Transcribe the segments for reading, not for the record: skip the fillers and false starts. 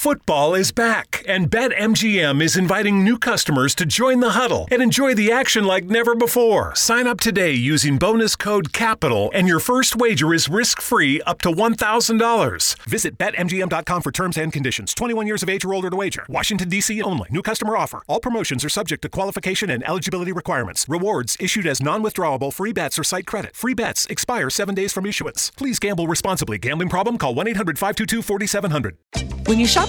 Football is back, and BetMGM is inviting new customers to join the huddle and enjoy the action like never before. Sign up today using bonus code CAPITAL, and your first wager is risk-free up to $1,000. Visit BetMGM.com for terms and conditions. 21 years of age or older to wager. Washington, D.C. only. New customer offer. All promotions are subject to qualification and eligibility requirements. Rewards issued as non-withdrawable free bets or site credit. Free bets expire 7 days from issuance. Please gamble responsibly. Gambling problem? Call 1-800-522-4700. When you shop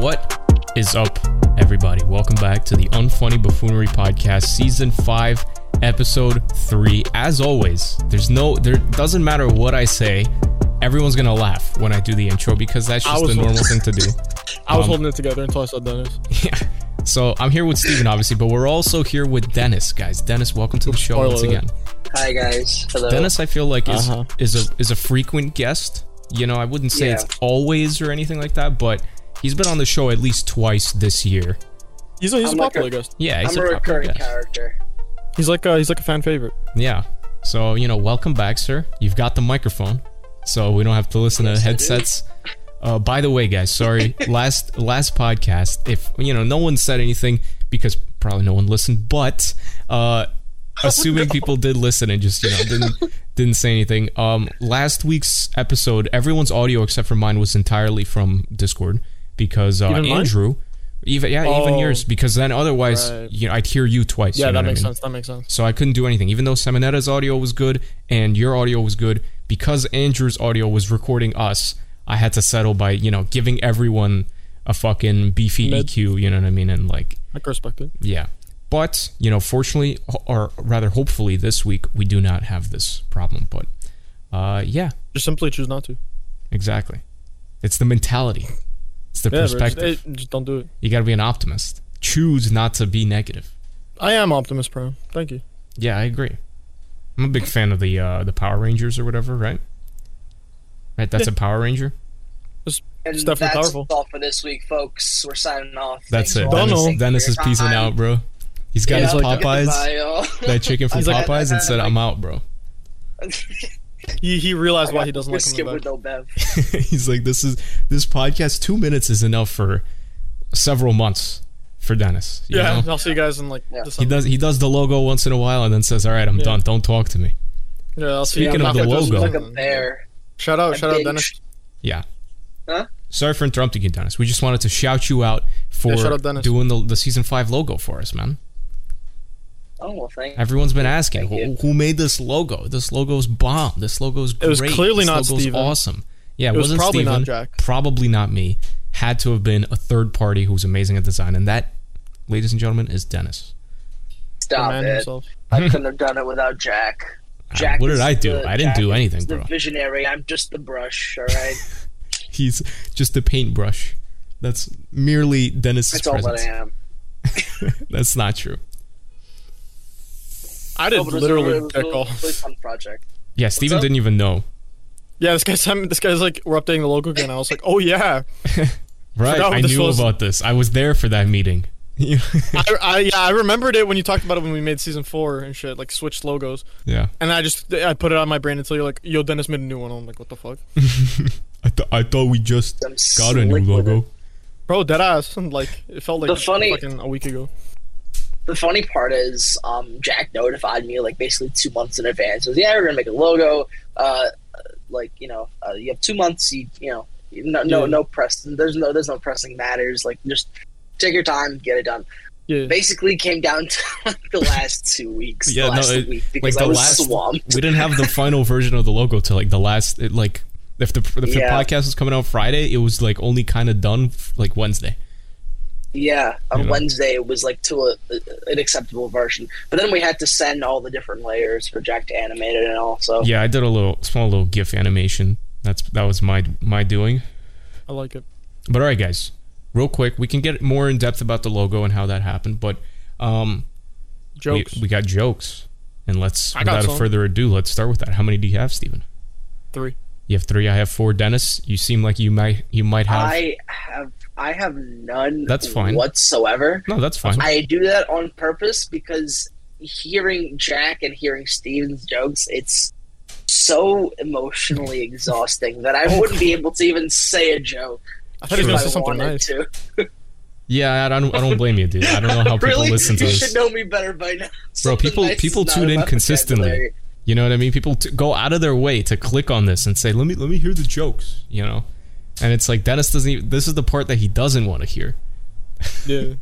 What is up, everybody? Welcome back to the Unfunny Buffoonery Podcast, Season 5, Episode 3. As always, there doesn't matter what I say, everyone's gonna laugh when I do the intro because that's just the normal thing to do. I was holding it together until I saw Dennis. Yeah. So I'm here with Steven, obviously, but we're also here with Dennis, guys. Dennis, welcome to the show once again. Hi, guys. Hello. Dennis, I feel like is a frequent guest. You know, I wouldn't say it's always or anything like that, but he's been on the show at least twice this year. He's a popular guest. Yeah, he's a recurring character. He's like a fan favorite. Yeah. So, you know, welcome back, sir. You've got the microphone, so we don't have to listen to headsets. By the way, guys, sorry. last podcast, if you know, no one said anything because probably no one listened. But assuming people did listen and just, you know, didn't say anything. Last week's episode, everyone's audio except for mine was entirely from Discord. Because even yours, because then otherwise, right, you know, I'd hear you twice. Yeah, you know that makes sense. So I couldn't do anything, even though Semenetta's audio was good and your audio was good. Because Andrew's audio was recording us, I had to settle by, you know, giving everyone a fucking beefy EQ, you know what I mean, and like I respect it. Yeah, but you know, fortunately, or rather, hopefully, this week we do not have this problem. But yeah, just simply choose not to. Exactly, it's the mentality. It's the perspective. Just don't do it. You gotta be an optimist. Choose not to be negative. I am optimist, bro. Thank you. Yeah, I agree. I'm a big fan of the Power Rangers or whatever, right? Right, that's a Power Ranger. It's definitely powerful. That's all for this week, folks. We're signing off. That's it. Dennis is peacing out, bro. He's got his Popeyes, that chicken from Popeyes, and said, "I'm out, bro." He realized why he doesn't like him. With no Bev. He's like, this podcast, 2 minutes is enough for several months for Dennis. You know? I'll see you guys in like December. He does the logo once in a while and then says, alright, I'm done, don't talk to me. Yeah, I'll see. Speaking of the logo, like a bear. Shout out Dennis. Yeah. Huh? Sorry for interrupting you, Dennis. We just wanted to shout you out for doing the season 5 logo for us, man. Oh, well, thank you. Everyone's been asking, who made this logo? This logo's bomb. This logo's great. It was clearly not Steven. This logo's awesome. Yeah, it wasn't Steven. Probably not Jack. Probably not me. Had to have been a third party who was amazing at design. And that, ladies and gentlemen, is Dennis. Stop it. Himself. I couldn't have done it without Jack. Jack. What did I do? I didn't do anything, bro. The visionary. I'm just the brush, all right? He's just the paintbrush. That's merely Dennis's presence. That's all that I am. That's not true. I did literally pick off. Yeah, Steven didn't even know. Yeah, this guy's like, we're updating the logo again. I was like, oh yeah. Right, I knew about this. I was there for that meeting. I remembered it when you talked about it when we made season 4 and shit, like switched logos. Yeah. And I put it on my brain until you're like, yo, Dennis made a new one. I'm like, what the fuck? I thought we just got a new logo. Bro, deadass. Like, it felt like fucking a week ago. The funny part is, Jack notified me like basically 2 months in advance. He was, we're gonna make a logo. You have 2 months. No press. There's no pressing matters. Like, just take your time, get it done. Yeah. Basically, came down to like, the last 2 weeks. Week because like, I was swamped. We didn't have the final version of the logo till like the last. If the podcast was coming out Friday, it was like only kind of done like Wednesday. Yeah, on Wednesday it was like to an acceptable version, but then we had to send all the different layers for Jack to animate it and all. So yeah, I did a small little GIF animation. That was my doing. I like it. But all right, guys, real quick, we can get more in depth about the logo and how that happened. But jokes, we got jokes, and further ado, let's start with that. How many do you have, Steven? 3. You have 3. I have 4. Dennis, you seem like you might have. I have none. That's fine. Whatsoever. No, that's fine. I do that on purpose because hearing Jack and hearing Steven's jokes, it's so emotionally exhausting that I wouldn't be able to even say a joke. I thought he was something nice. Yeah, I don't blame you, dude. I don't know how people really? Listen to this. You should know me better by now. Bro, people tune in consistently. You know what I mean? People go out of their way to click on this and say, "Let me hear the jokes," you know. And it's like Dennis doesn't even, this is the part that he doesn't want to hear. Yeah.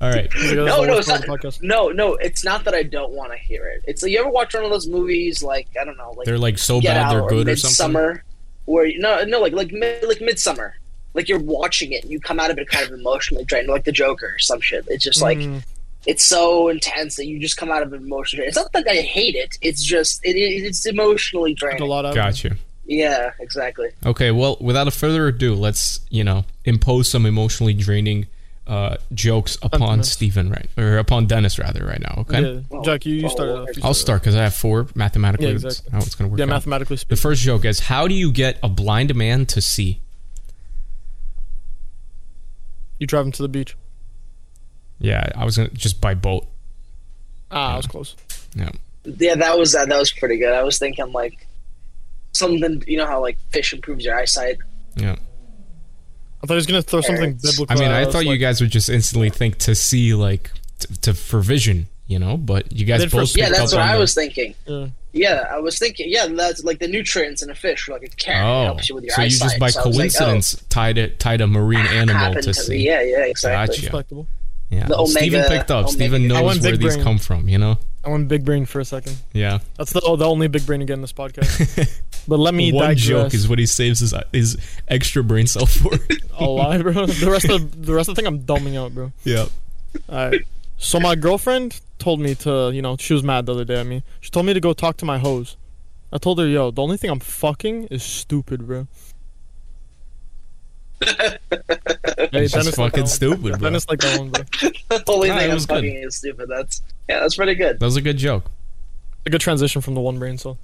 All right. No, it's not that I don't want to hear it. It's like, you ever watch one of those movies like, I don't know, like they're like so bad they're good or something. Midsummer, where like Midsummer. Like you're watching it and you come out of it kind of emotionally drained, like the Joker or some shit. It's just like it's so intense that you just come out of it emotionally. It's not that I hate it. It's just it's emotionally draining. A lot of gotcha. Yeah, exactly. Okay, well, without a further ado, let's impose some emotionally draining jokes upon Steven, right, or upon Dennis rather, right now. Okay, yeah. Well, Jack, you start. I'll start because I have 4 mathematically. Yeah, exactly. How it's gonna work? Yeah, mathematically speaking. The first joke is: how do you get a blind man to see? You drive him to the beach. Yeah, I was gonna just by boat. Ah, yeah. I was close. Yeah. Yeah, that was pretty good. I was thinking like something, you know how like fish improves your eyesight. Yeah. I thought he was gonna throw something biblical. I mean, I thought you guys would just instantly think to see like for vision, you know. But you guys both. Yeah, that's what I was thinking. Yeah, I was thinking. Yeah, that's like the nutrients in a fish, like a carrot helps you with your eyesight. So you just by coincidence tied a marine animal to see. Yeah, exactly. Gotcha. Respectable. Yeah, well, Steven picked up. Steven knows where these come from, you know? I went big brain for a second. Yeah. That's the only big brain again in this podcast. But let me digress. One joke is what he saves his extra brain cell for. A lie, bro. The rest of the thing I'm dumbing out, bro. Yeah. All right. So my girlfriend told me to, she was mad the other day at me. She told me to go talk to my hoes. I told her, yo, the only thing I'm fucking is stupid, bro. Hey, that's fucking stupid, bro. Dennis like that one, bro. The only thing I'm fucking is stupid. That's pretty good. That was a good joke. A good transition from the one brain cell.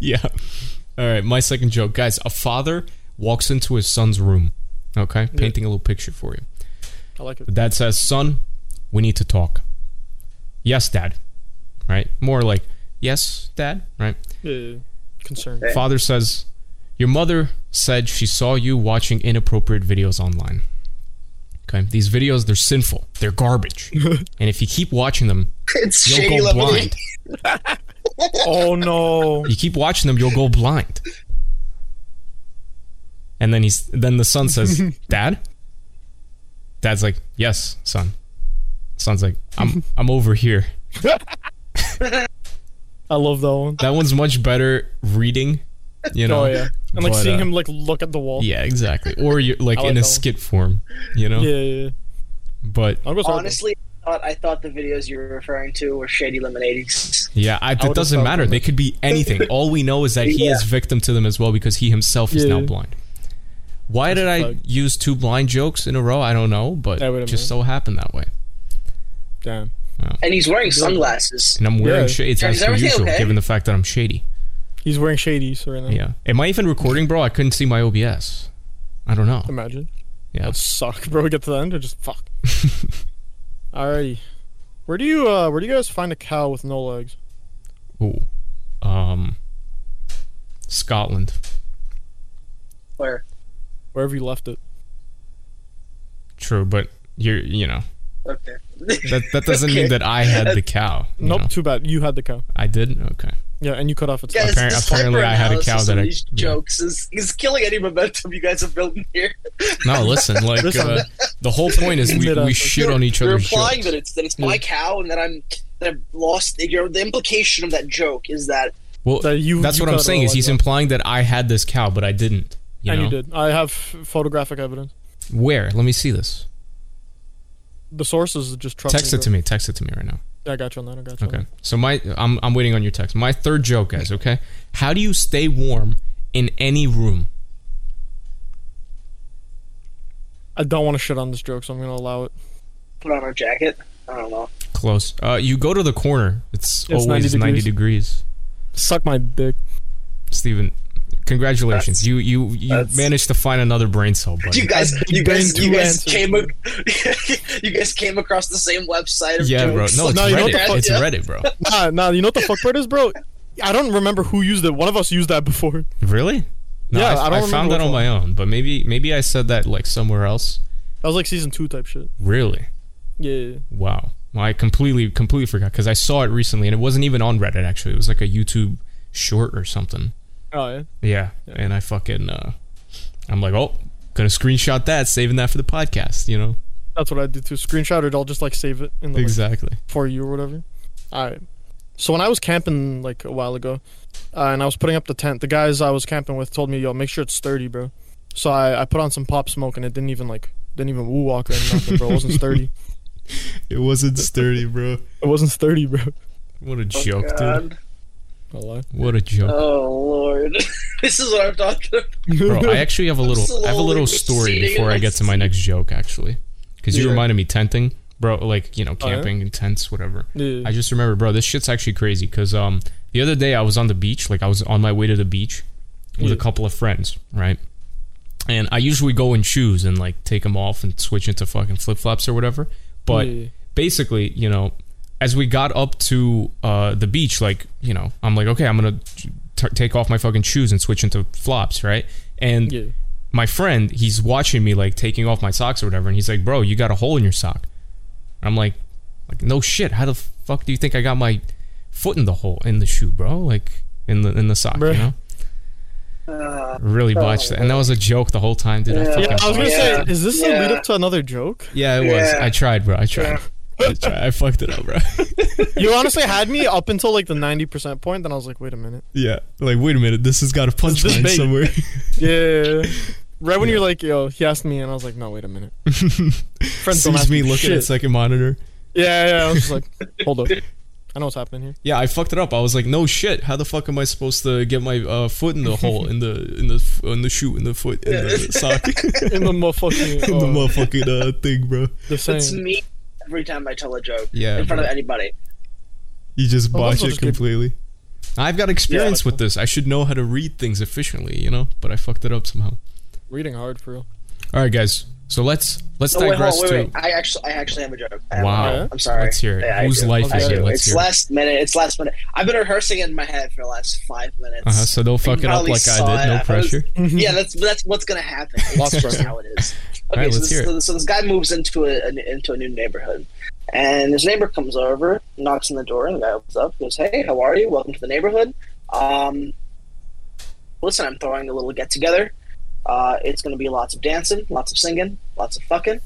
Yeah. All right, my second joke, guys. A father walks into his son's room. Okay, painting a little picture for you. I like it. The dad says, "Son, we need to talk." "Yes, Dad." Right? More like, "Yes, Dad." Right? Yeah. Concerned. Father says, "Your mother said she saw you watching inappropriate videos online." Okay, these videos, they're sinful. They're garbage. And if you keep watching them, you'll go blind. Oh, no. You keep watching them, you'll go blind. And then the son says, "Dad?" Dad's like, "Yes, son." Son's like, I'm over here. I love that one. That one's much better reading. You know, and like seeing him like look at the wall. Yeah, exactly. Or you like in a skit form, you know. Yeah. But honestly, I thought the videos you were referring to were Shady Lemonades. Yeah, it doesn't matter. They could be anything. All we know is that he is victim to them as well because he himself is now blind. Why did I use 2 blind jokes in a row? I don't know, but it just so happened that way. Damn. Wow. And he's wearing sunglasses. And I'm wearing shades as per usual, given the fact that I'm shady. He's wearing shadies right now. Yeah. Am I even recording, bro? I couldn't see my OBS. I don't know. Imagine. Yeah. That suck, bro. We get to the end or just fuck. Alrighty. Where do you guys find a cow with no legs? Ooh. Scotland. Where? Wherever you left it. True, but you know. Okay. That doesn't mean that I had the cow. Nope, too bad. You had the cow. I did? Okay. Yeah, and you cut off its legs. Apparently I had a cow that I... These jokes is killing any momentum you guys have building here. No, listen, like, the whole point is we shit on each other's jokes. You're implying that it's my cow and that I'm lost. The implication of that joke is that... Well, that's what I'm saying, is he's implying that I had this cow, but I didn't. You know? You did. I have photographic evidence. Where? Let me see this. The source is just trust. Text it to me. Text it to me right now. I got you on that. Okay. So I'm waiting on your text. My third joke, guys. Okay. How do you stay warm in any room? I don't want to shit on this joke, so I'm gonna allow it. Put on a jacket. I don't know. Close. You go to the corner. It's always 90 degrees. Suck my dick, Steven. Congratulations, you managed to find another brain cell, buddy. You guys came across the same website. Yeah, bro. No, it's Reddit. It's Reddit, bro. Nah. You know what the fuck part is, bro? I don't remember who used it. One of us used that before. Really? No, yeah, I found that on my own, but maybe I said that like somewhere else. That was like season 2 type shit. Really? Yeah. Wow. Well, I completely forgot because I saw it recently, and it wasn't even on Reddit. Actually, it was like a YouTube short or something. Oh, yeah? Yeah, and I fucking, I'm like, gonna screenshot that, saving that for the podcast, you know? That's what I do too. Screenshot it, I'll just, like, save it in the, exactly. Like, for you or whatever. Alright. So when I was camping, like, a while ago, and I was putting up the tent, the guys I was camping with told me, yo, make sure it's sturdy, bro. So I put on some Pop Smoke, and it didn't even woo walk or anything, bro. It wasn't sturdy. It wasn't sturdy, bro. What a joke, God. Dude. What a joke! Oh Lord, this is what I'm talking about. Bro, I actually have a little story before I get to my next joke, actually, because you reminded me tenting, bro. Like, you know, camping and tents, whatever. Yeah. I just remember, bro, this shit's actually crazy. Because the other day I was on the beach, like I was on my way to the beach with a couple of friends, right? And I usually go in shoes and like take them off and switch into fucking flip flops or whatever. But basically, you know. As we got up to the beach, like, you know, I'm like, okay, I'm going to take off my fucking shoes and switch into flops, right? And my friend, he's watching me, like, taking off my socks or whatever, and he's like, bro, you got a hole in your sock. I'm like, no shit, how the fuck do you think I got my foot in the hole in the shoe, bro? Like, in the sock, bro. You know? Really botched that, and that was a joke the whole time, dude. I was going to say, is this a lead up to another joke? Yeah, it was. I tried, bro, Yeah. I fucked it up, bro. You honestly had me up until like the 90% point, then I was like, wait a minute. Yeah, like, wait a minute, this has got a punchline somewhere. Yeah. Right when you're like, yo, he asked me, and I was like, no, wait a minute. Friend sees me looking at second monitor. Yeah, I was just like, hold up. I know what's happening here. Yeah, I fucked it up. I was like, no shit, how the fuck am I supposed to get my foot in the hole, in the shoe, in the foot, in the sock? In the motherfucking thing, bro. That's me. Every time I tell a joke in front of anybody, you just botch it completely. I've got experience with this. I should know how to read things efficiently, you know, but I fucked it up somehow. Reading hard for real. All right, guys. So let's digress to. I actually have a joke. Wow. I'm sorry. Let's hear it. Yeah, whose life is it? It's last minute. I've been rehearsing it in my head for the last 5 minutes. So don't fuck it up like I did. No pressure. That's what's gonna happen. That's just how it is. Okay, right, so this guy moves into a new neighborhood, and his neighbor comes over, knocks on the door, and the guy opens up, goes, "Hey, how are you? Welcome to the neighborhood. Listen, I'm throwing a little get together. It's going to be lots of dancing, lots of singing, lots of fucking."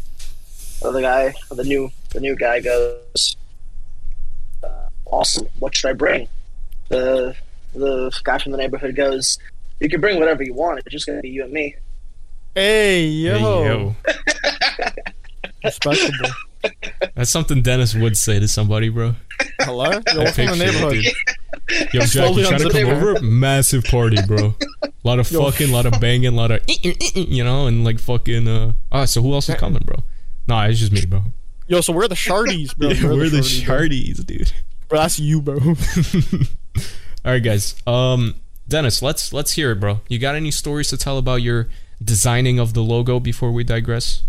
So the new guy goes, "Awesome. What should I bring?" The guy from the neighborhood goes, "You can bring whatever you want. It's just going to be you and me." Hey, yo. Respectable. That's something Dennis would say to somebody, bro. Hello? Yo, what's in the neighborhood? Yeah. Yo, Jack, you trying to come over? Massive party, bro. A lot of fucking, a lot of banging, a lot of, you know, and like fucking, so who else is coming, bro? Nah, it's just me, bro. Yo, so we're the Shardies, bro. Yeah, we're the Shardies, dude. Bro, that's you, bro. All right, guys. Dennis, let's hear it, bro. You got any stories to tell about your designing of the logo before we digress?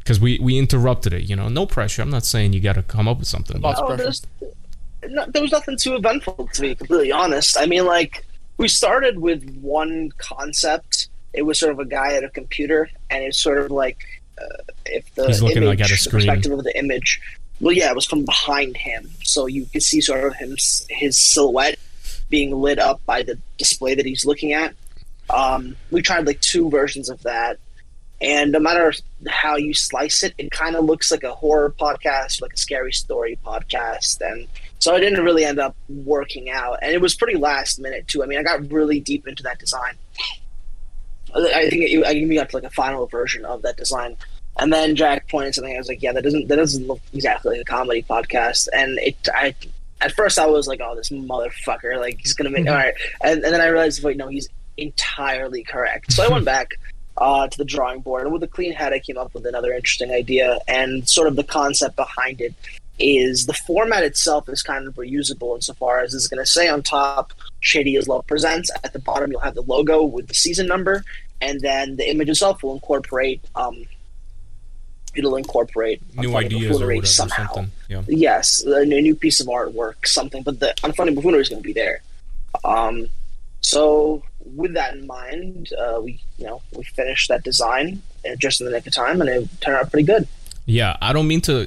Because we interrupted it, you know. No pressure. I'm not saying you got to come up with something. There was nothing too eventful, to be completely honest. I mean, like, we started with one concept. It was sort of a guy at a computer, and it's sort of like the perspective of the image. Well, yeah, it was from behind him, so you could see sort of his silhouette being lit up by the display that he's looking at. We tried like 2 versions of that, and no matter how you slice it, it kind of looks like a horror podcast, like a scary story podcast, and so it didn't really end up working out, and it was pretty last minute too. I mean, I got really deep into that design. I think we got to like a final version of that design And then Jack pointed something. I was like, yeah, that doesn't look exactly like a comedy podcast. And at first I was like, oh, this motherfucker, like he's gonna make all right. And then I realized, wait, no, he's entirely correct. So I went back to the drawing board, and with a clean head, I came up with another interesting idea. And sort of the concept behind it is the format itself is kind of reusable insofar as it's gonna say on top, Shady as Love Presents. At the bottom, you'll have the logo with the season number, and then the image itself will incorporate. It'll incorporate new ideas or whatever, somehow. Something. Yeah. Yes, a new piece of artwork, something. But the Unfunny Buffoonery is going to be there. So with that in mind, we finished that design just in the nick of time, and it turned out pretty good. Yeah, I don't mean to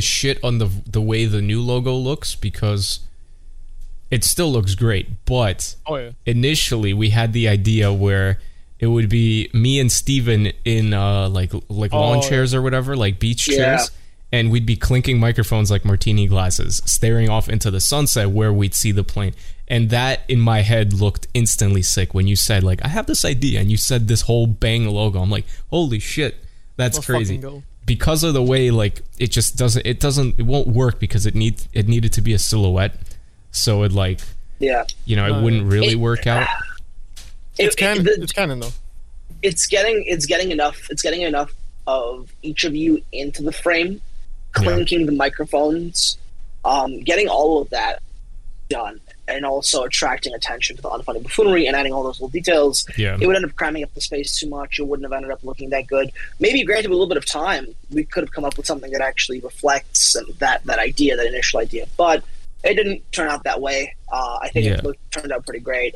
shit on the way the new logo looks, because it still looks great. But initially, we had the idea where it would be me and Steven in like lawn chairs or whatever, like beach chairs, and we'd be clinking microphones like martini glasses, staring off into the sunset where we'd see the plane. And that in my head looked instantly sick when you said, like, I have this idea, and you said this whole bang logo. I'm like, holy shit, that's crazy. Because of the way, like, it just doesn't, it won't work, because it needed to be a silhouette, so it it wouldn't really work out. It's canon though. It's getting enough of each of you into the frame, clinking the microphones, getting all of that done, and also attracting attention to the Unfunny Buffoonery and adding all those little details. Yeah. It would end up cramming up the space too much. It wouldn't have ended up looking that good. Maybe, granted, with a little bit of time, we could have come up with something that actually reflects that idea, that initial idea. But it didn't turn out that way. I think it turned out pretty great.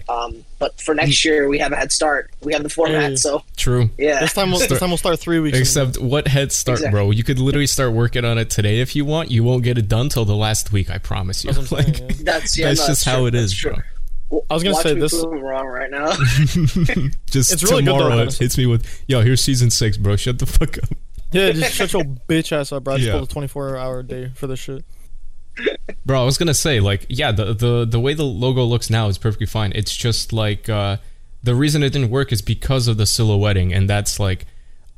But for next year, we have a head start. We have the format, so... True. Yeah. This time we'll start 3 weeks. Except what head start, exactly, bro? You could literally start working on it today if you want. You won't get it done till the last week, I promise you. That's, like, saying, yeah. That's just how it is, bro. Well, I was going to say this... wrong right now. Just it's really tomorrow good though, it hits me with, yo, here's season 6, bro. Shut the fuck up. Yeah, just shut your bitch ass up, bro. I just pulled a 24-hour day for this shit. Bro, I was gonna say, like, yeah, the way the logo looks now is perfectly fine. It's just like the reason it didn't work is because of the silhouetting, and that's like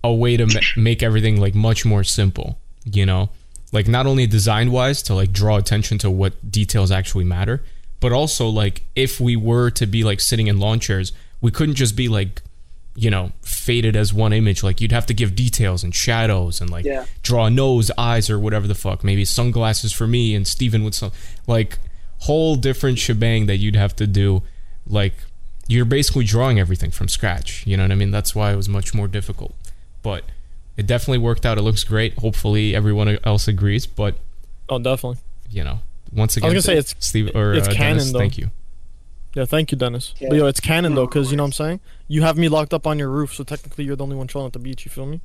a way to make everything like much more simple, you know, like not only design wise to like draw attention to what details actually matter, but also like if we were to be like sitting in lawn chairs, we couldn't just be like, you know, faded as one image. Like, you'd have to give details and shadows and, like, draw nose, eyes, or whatever the fuck. Maybe sunglasses for me and Steven with some... Like, whole different shebang that you'd have to do. Like, you're basically drawing everything from scratch. You know what I mean? That's why it was much more difficult. But it definitely worked out. It looks great. Hopefully everyone else agrees, but... Oh, definitely. You know, once again... I was going to say, it's canon, Dennis, though. Thank you. Yeah, thank you, Dennis. Yeah. Leo, it's canon, though, because, you know what I'm saying? You have me locked up on your roof, so technically you're the only one chilling at the beach, you feel me?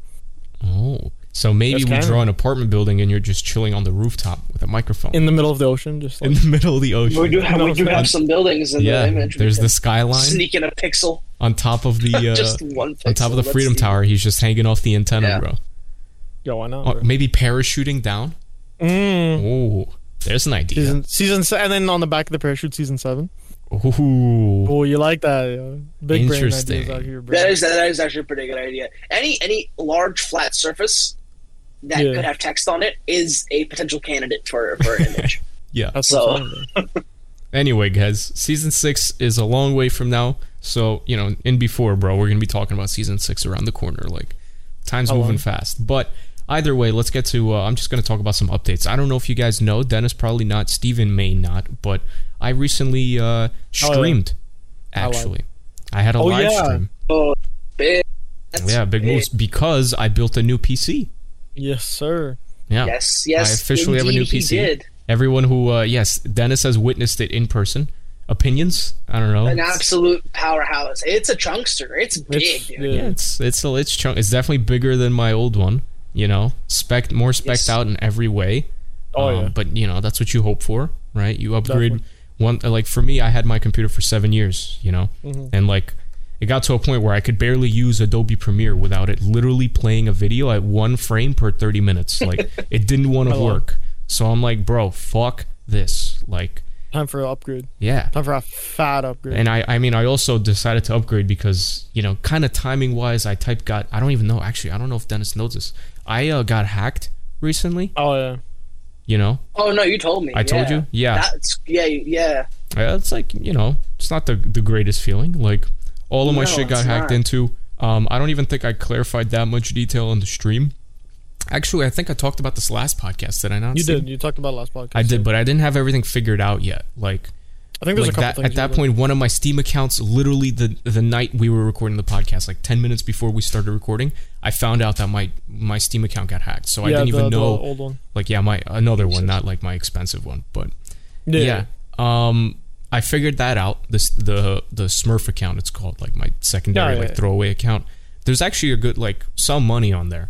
Oh, so maybe we draw an apartment building and you're just chilling on the rooftop with a microphone. In the middle of the ocean? Just like... In the middle of the ocean. We do have some buildings in the image. There's the skyline. Sneak in a pixel. On top of the, just one pixel. On top of the Freedom Tower, he's just hanging off the antenna, bro. Yo, why not, bro? Maybe parachuting down? Mm. Oh, there's an idea. Season 7, and then on the back of the parachute, season 7. Ooh. Oh, you like that? Yeah. Big brain ideas out here, bro. That is actually a pretty good idea. Any large flat surface that could have text on it is a potential candidate for an image. Yeah. That's so. Anyway, guys, season 6 is a long way from now. So, you know, in before, bro, we're gonna be talking about season 6 around the corner. Like, time's moving fast. But either way, let's get to. I'm just gonna talk about some updates. I don't know if you guys know. Dennis probably not. Steven may not. But I recently streamed, actually. I had a live stream. Oh, big. Yeah, big moves, because I built a new PC. Yes, sir. Yeah. Yes, I officially have a new PC. He did. Everyone who, Dennis has witnessed it in person. Opinions? I don't know. An absolute powerhouse. It's a chunkster. It's big. Dude. Yeah, it's definitely bigger than my old one, you know. More specced out in every way. Oh, yeah. But, you know, that's what you hope for, right? You upgrade... Definitely. One, like, for me, I had my computer for 7 years, you know, and like it got to a point where I could barely use Adobe Premiere without it literally playing a video at 1 frame per 30 minutes. Like, it didn't want to work. So I'm like, bro, fuck this. Like, Time for an upgrade. Yeah. Time for a fat upgrade. And I mean, I also decided to upgrade because, you know, kind of timing-wise, I don't even know. Actually, I don't know if Dennis knows this. I got hacked recently. Oh, yeah. You know? Oh, no, you told me. I told you? Yeah. Yeah. It's like, you know, it's not the greatest feeling. Like, all of my shit got hacked into. I don't even think I clarified that much detail on the stream. Actually, I think I talked about this last podcast, did I not? You did. You talked about last podcast. I did, but I didn't have everything figured out yet. Like, I think there's a couple things. At that point, one of my Steam accounts, literally the night we were recording the podcast, like 10 minutes before we started recording, I found out that my Steam account got hacked. So I didn't even know. The old one. Like, yeah, another one, not like my expensive one, but yeah. I figured that out. This the Smurf account, it's called, like my secondary throwaway account. There's actually a good some money on there.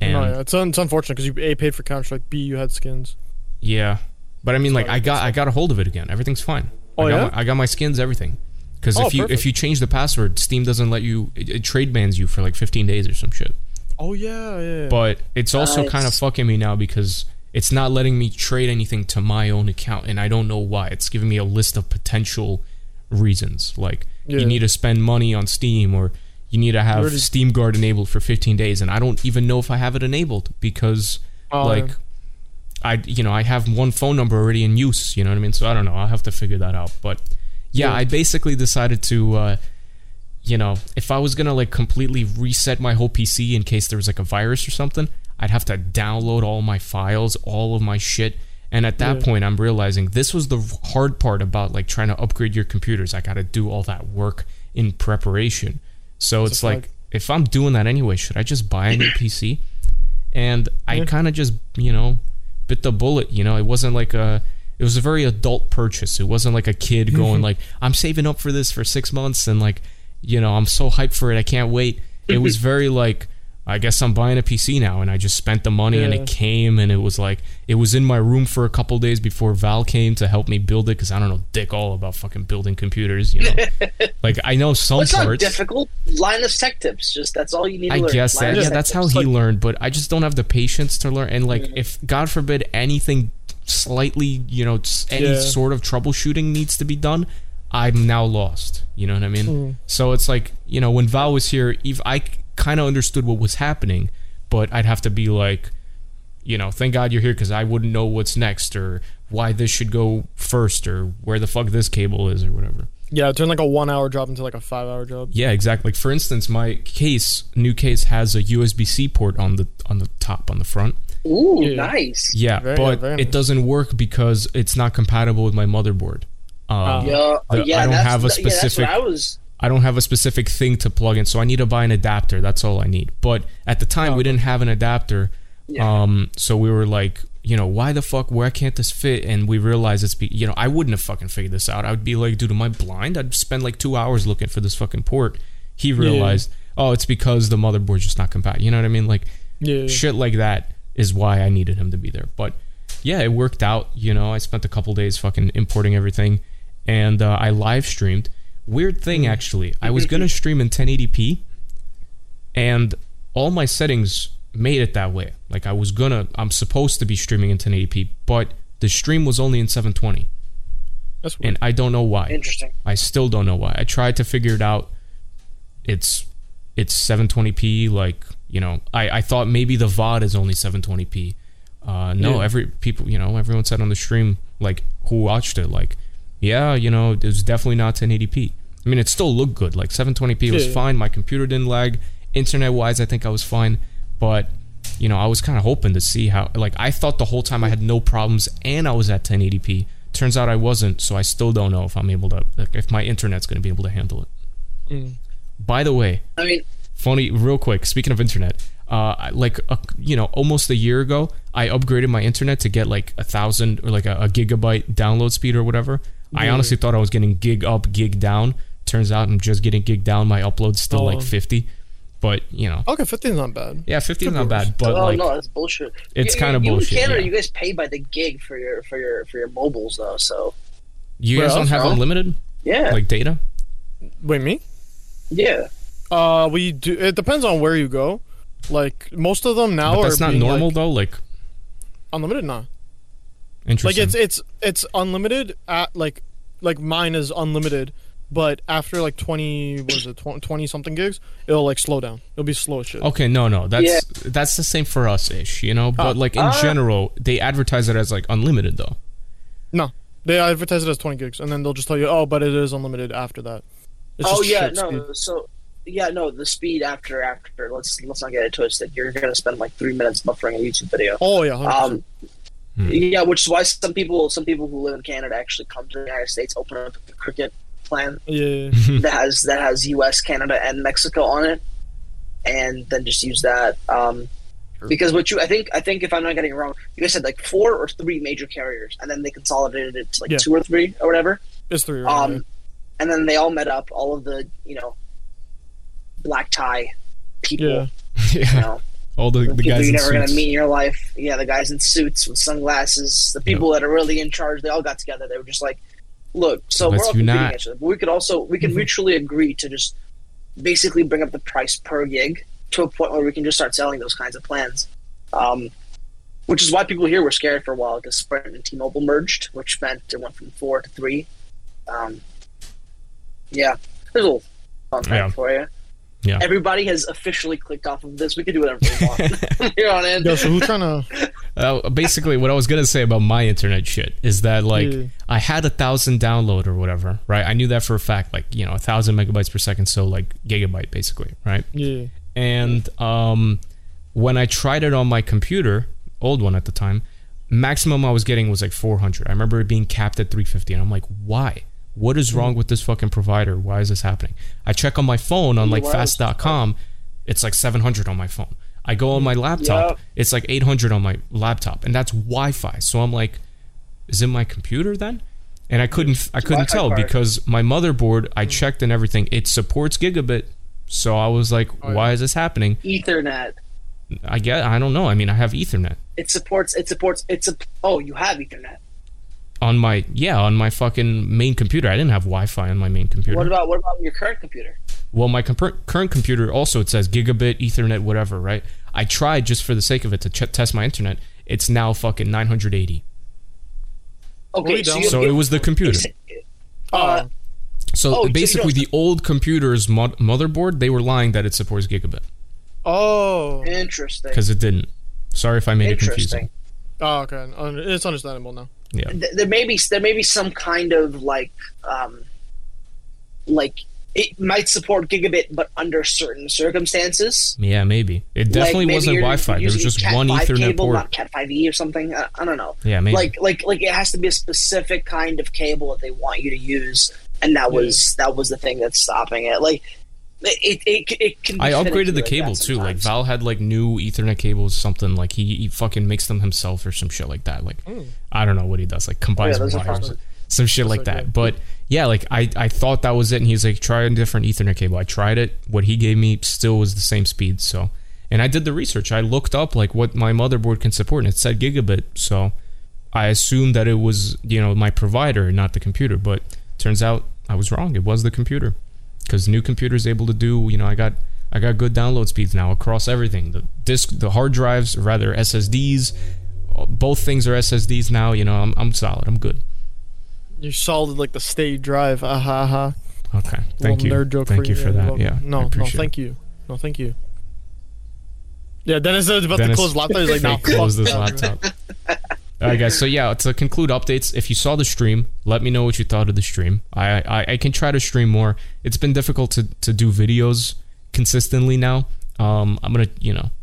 And it's unfortunate because you A, paid for Counter-Strike, B, you had skins. Yeah, but I mean, I got a hold of it again. Everything's fine. I got my skins, everything. Because if you change the password, Steam doesn't let you. It trade bans you for like 15 days or some shit. Oh yeah. But it's also kind of fucking me now because it's not letting me trade anything to my own account, and I don't know why. It's giving me a list of potential reasons, like you need to spend money on Steam or. You need to have Steam Guard enabled for 15 days, and I don't even know if I have it enabled because, I have one phone number already in use. You know what I mean? So I don't know. I'll have to figure that out. But yeah, I basically decided to, if I was gonna completely reset my whole PC in case there was a virus or something, I'd have to download all my files, all of my shit. And at that point, I'm realizing this was the hard part about trying to upgrade your computers. I got to do all that work in preparation. So it's if I'm doing that anyway, should I just buy a new PC? And I kind of just, bit the bullet, It wasn't it was a very adult purchase. It wasn't like a kid going I'm saving up for this for 6 months and I'm so hyped for it, I can't wait. It was very I guess I'm buying a PC now, and I just spent the money and it came, and it was it was in my room for a couple days before Val came to help me build it because I don't know dick all about fucking building computers, I know some parts. It's not difficult. Linus Tech Tips, just that's all you need to learn. I guess that's how he learned, but I just don't have the patience to learn. And if God forbid anything slightly, any sort of troubleshooting needs to be done, I'm now lost. You know what I mean? So it's when Val was here, if I kind of understood what was happening, but I'd have to be thank God you're here because I wouldn't know what's next or why this should go first or where the fuck this cable is or whatever. Yeah, it turned a 1 hour job into a 5 hour job. Yeah, exactly. For instance, my new case has a USB-C port on the top, on the front. Ooh, yeah. Nice. Yeah, very nice. It doesn't work because it's not compatible with my motherboard. I don't have a specific... I don't have a specific thing to plug in, so I need to buy an adapter. That's all I need. But at the time, we didn't have an adapter, so we were why the fuck? Where can't this fit? And we realized it's I wouldn't have fucking figured this out. I would be dude, am I blind? I'd spend 2 hours looking for this fucking port. He realized, it's because the motherboard's just not compatible. You know what I mean? Shit like that is why I needed him to be there. But yeah, it worked out. I spent a couple days fucking importing everything, and I live streamed. Weird thing, actually. I was going to stream in 1080p, and all my settings made it that way. I'm supposed to be streaming in 1080p, but the stream was only in 720. That's weird. And I don't know why. Interesting. I still don't know why. I tried to figure it out. It's 720p, I thought maybe the VOD is only 720p. No, everyone said on the stream, who watched it, yeah, it was definitely not 1080p. I mean, it still looked good. 720p was fine. My computer didn't lag. Internet-wise, I think I was fine. But, I was kind of hoping to see how... I thought the whole time I had no problems and I was at 1080p. Turns out I wasn't, so I still don't know if I'm able to... if my internet's going to be able to handle it. By the way... I mean... Funny, real quick, speaking of internet... almost a year ago, I upgraded my internet to get 1,000 or a gigabyte download speed or whatever. I honestly thought I was getting gig up, gig down. Turns out I'm just getting gig down. My upload's still 50, but okay, 50 is not bad. Yeah, 50 is not bad, but no, that's bullshit. It's kind of bullshit. In Canada, you guys pay by the gig for your mobiles though, so you guys don't have unlimited. Yeah, data. Wait, me? Yeah. We do. It depends on where you go. Most of them now are. That's not normal though. Unlimited, nah. Interesting. Like it's unlimited. At like mine is unlimited, but after like 20 something gigs, it'll like slow down. It'll be slow as shit. Okay, no, that's the same for us ish, you know. But like in general, they advertise it as like unlimited though. No, they advertise it as 20 gigs, and then they'll just tell you, oh, but it is unlimited after that. It's the speed after. Let's not get it twisted. You're gonna spend like 3 minutes buffering a YouTube video. Oh yeah. 100%. Yeah, which is why some people who live in Canada actually come to the United States, open up the cricket plan that has U.S., Canada, and Mexico on it, and then just use that. Because what you, I think if I'm not getting it wrong, you guys said like 4 or 3 major carriers, and then they consolidated it to like 2 or 3 or whatever. It's 3. Right, and then they all met up, all of the black tie people. Yeah. All the guys you're never going to meet in your life. Yeah, the guys in suits with sunglasses. The people that are really in charge, they all got together. They were just like, look, so we're all competing each other. But we can mutually agree to just basically bring up the price per gig to a point where we can just start selling those kinds of plans. Which is why people here were scared for a while because Sprint and T-Mobile merged, which meant it went from 4 to 3. Yeah. There's a little fun fact for you. Yeah. Everybody has officially clicked off of this. We can do whatever we want. You're on in. Yo, so who's trying to... basically, what I was going to say about my internet shit is that, like, I had 1,000 download or whatever, right? I knew that for a fact. Like, 1,000 megabytes per second, so, like, gigabyte, basically, right? Yeah. And when I tried it on my computer, old one at the time, maximum I was getting was, like, 400. I remember it being capped at 350, and I'm like, why? What is wrong with this fucking provider? Why is this happening? I check on my phone on like fast.com. It's like 700 on my phone. I go on my laptop. Yep. It's like 800 on my laptop. And that's Wi-Fi. So I'm like, is it my computer then? And I couldn't tell because my motherboard, I checked and everything. It supports gigabit. So I was like, why is this happening? Ethernet. I don't know. I mean, I have Ethernet. You have Ethernet. On my fucking main computer. I didn't have Wi-Fi on my main computer. What about your current computer? Well, my current computer also, it says gigabit, Ethernet, whatever, right? I tried just for the sake of it to test my internet. It's now fucking 980. Okay, so it was the computer. Basically, the old computer's motherboard, they were lying that it supports gigabit. Oh, interesting. Because it didn't. Sorry if I made it confusing. Oh, okay. It's understandable now. Yeah. There may be some kind of like it might support gigabit, but under certain circumstances. Yeah, maybe it definitely wasn't Wi-Fi. There was just one Ethernet cable, port, not Cat 5e or something. I don't know. Yeah, maybe like it has to be a specific kind of cable that they want you to use, and that was the thing that's stopping it. Like it can. I upgraded the cable too. Like Val had like new Ethernet cables, something like he fucking makes them himself or some shit like that. Like I don't know what he does. Like combines wires, some shit like that. But yeah, like I thought that was it, and he's like, try a different Ethernet cable. I tried it. What he gave me still was the same speed. So, and I did the research. I looked up like what my motherboard can support, and it said gigabit. So I assumed that it was my provider, not the computer. But turns out I was wrong. It was the computer. Because new computer's able to do, I got good download speeds now across everything. The disk, the hard drives, rather SSDs, both things are SSDs now. I'm solid. I'm good. You're solid like the state drive. Aha. Okay. Thank you. Nerd joke. Thank you for that. Yeah. No. Thank you. No, thank you. Yeah, Dennis is about to close the laptop. He's like, no, close this laptop. All right, guys. So yeah, to conclude updates, if you saw the stream, let me know what you thought of the stream. I can try to stream more. It's been difficult to do videos consistently now. I'm gonna,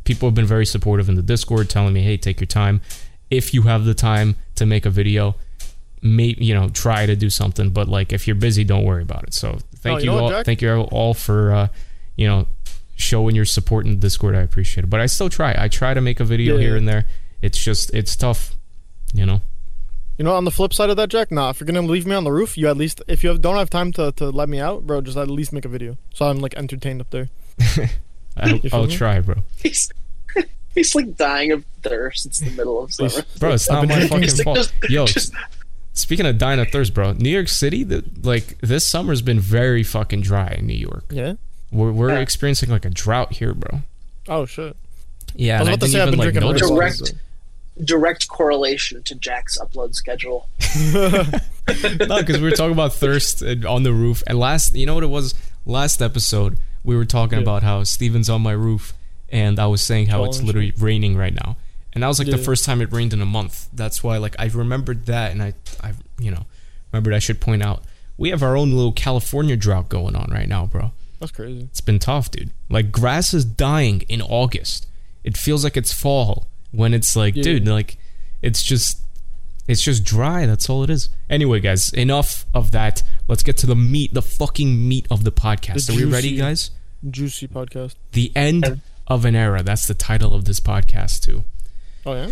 people have been very supportive in the Discord, telling me, hey, take your time. If you have the time to make a video, maybe try to do something. But like, if you're busy, don't worry about it. So thank you all for showing your support in the Discord. I appreciate it. But I still try. I try to make a video here and there. It's just tough. On the flip side of that, Jack, if you're gonna leave me on the roof, you at least, if you don't have time to let me out, bro, just at least make a video so I'm like entertained up there. I'll try, bro. He's like dying of thirst. It's the middle of summer, bro. It's not my fucking fault. Speaking of dying of thirst, bro, New York City, this summer's been very fucking dry in New York. Yeah, we're experiencing like a drought here, bro. Oh shit. Yeah, I was about to say I've been drinking. direct correlation to Jack's upload schedule. No, because we were talking about thirst on the roof, and you know what it was? Last episode, we were talking about how Steven's on my roof, and I was saying how it's literally raining right now. And that was like the first time it rained in a month. That's why, like, I remembered that, and I you know, remembered I should point out we have our own little California drought going on right now, bro. That's crazy. It's been tough, dude. Like, grass is dying in August. It feels like it's fall when it's like, dude, like, it's just dry. That's all it is. Anyway, guys, enough of that. Let's get to the meat, the fucking meat of the podcast. Are we ready, guys? Juicy podcast. The end of an era. That's the title of this podcast, too. Oh, yeah?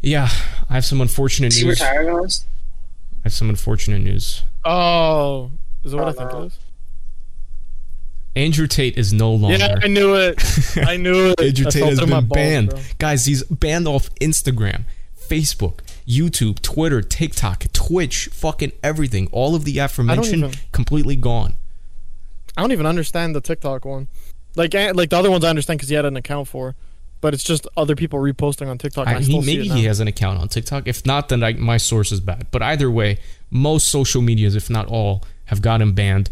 Yeah. I have some unfortunate news. Is he retired, guys? I have some unfortunate news. Oh. Is that what I think it is? Andrew Tate is no longer. Yeah, I knew it. I knew it. Andrew Tate has been banned. Bro. Guys, he's banned off Instagram, Facebook, YouTube, Twitter, TikTok, Twitch, fucking everything. All of the aforementioned, completely gone. I don't even understand the TikTok one. Like the other ones I understand because he had an account for. But it's just other people reposting on TikTok. Maybe he has an account on TikTok. If not, then my source is bad. But either way, most social medias, if not all, have got him banned.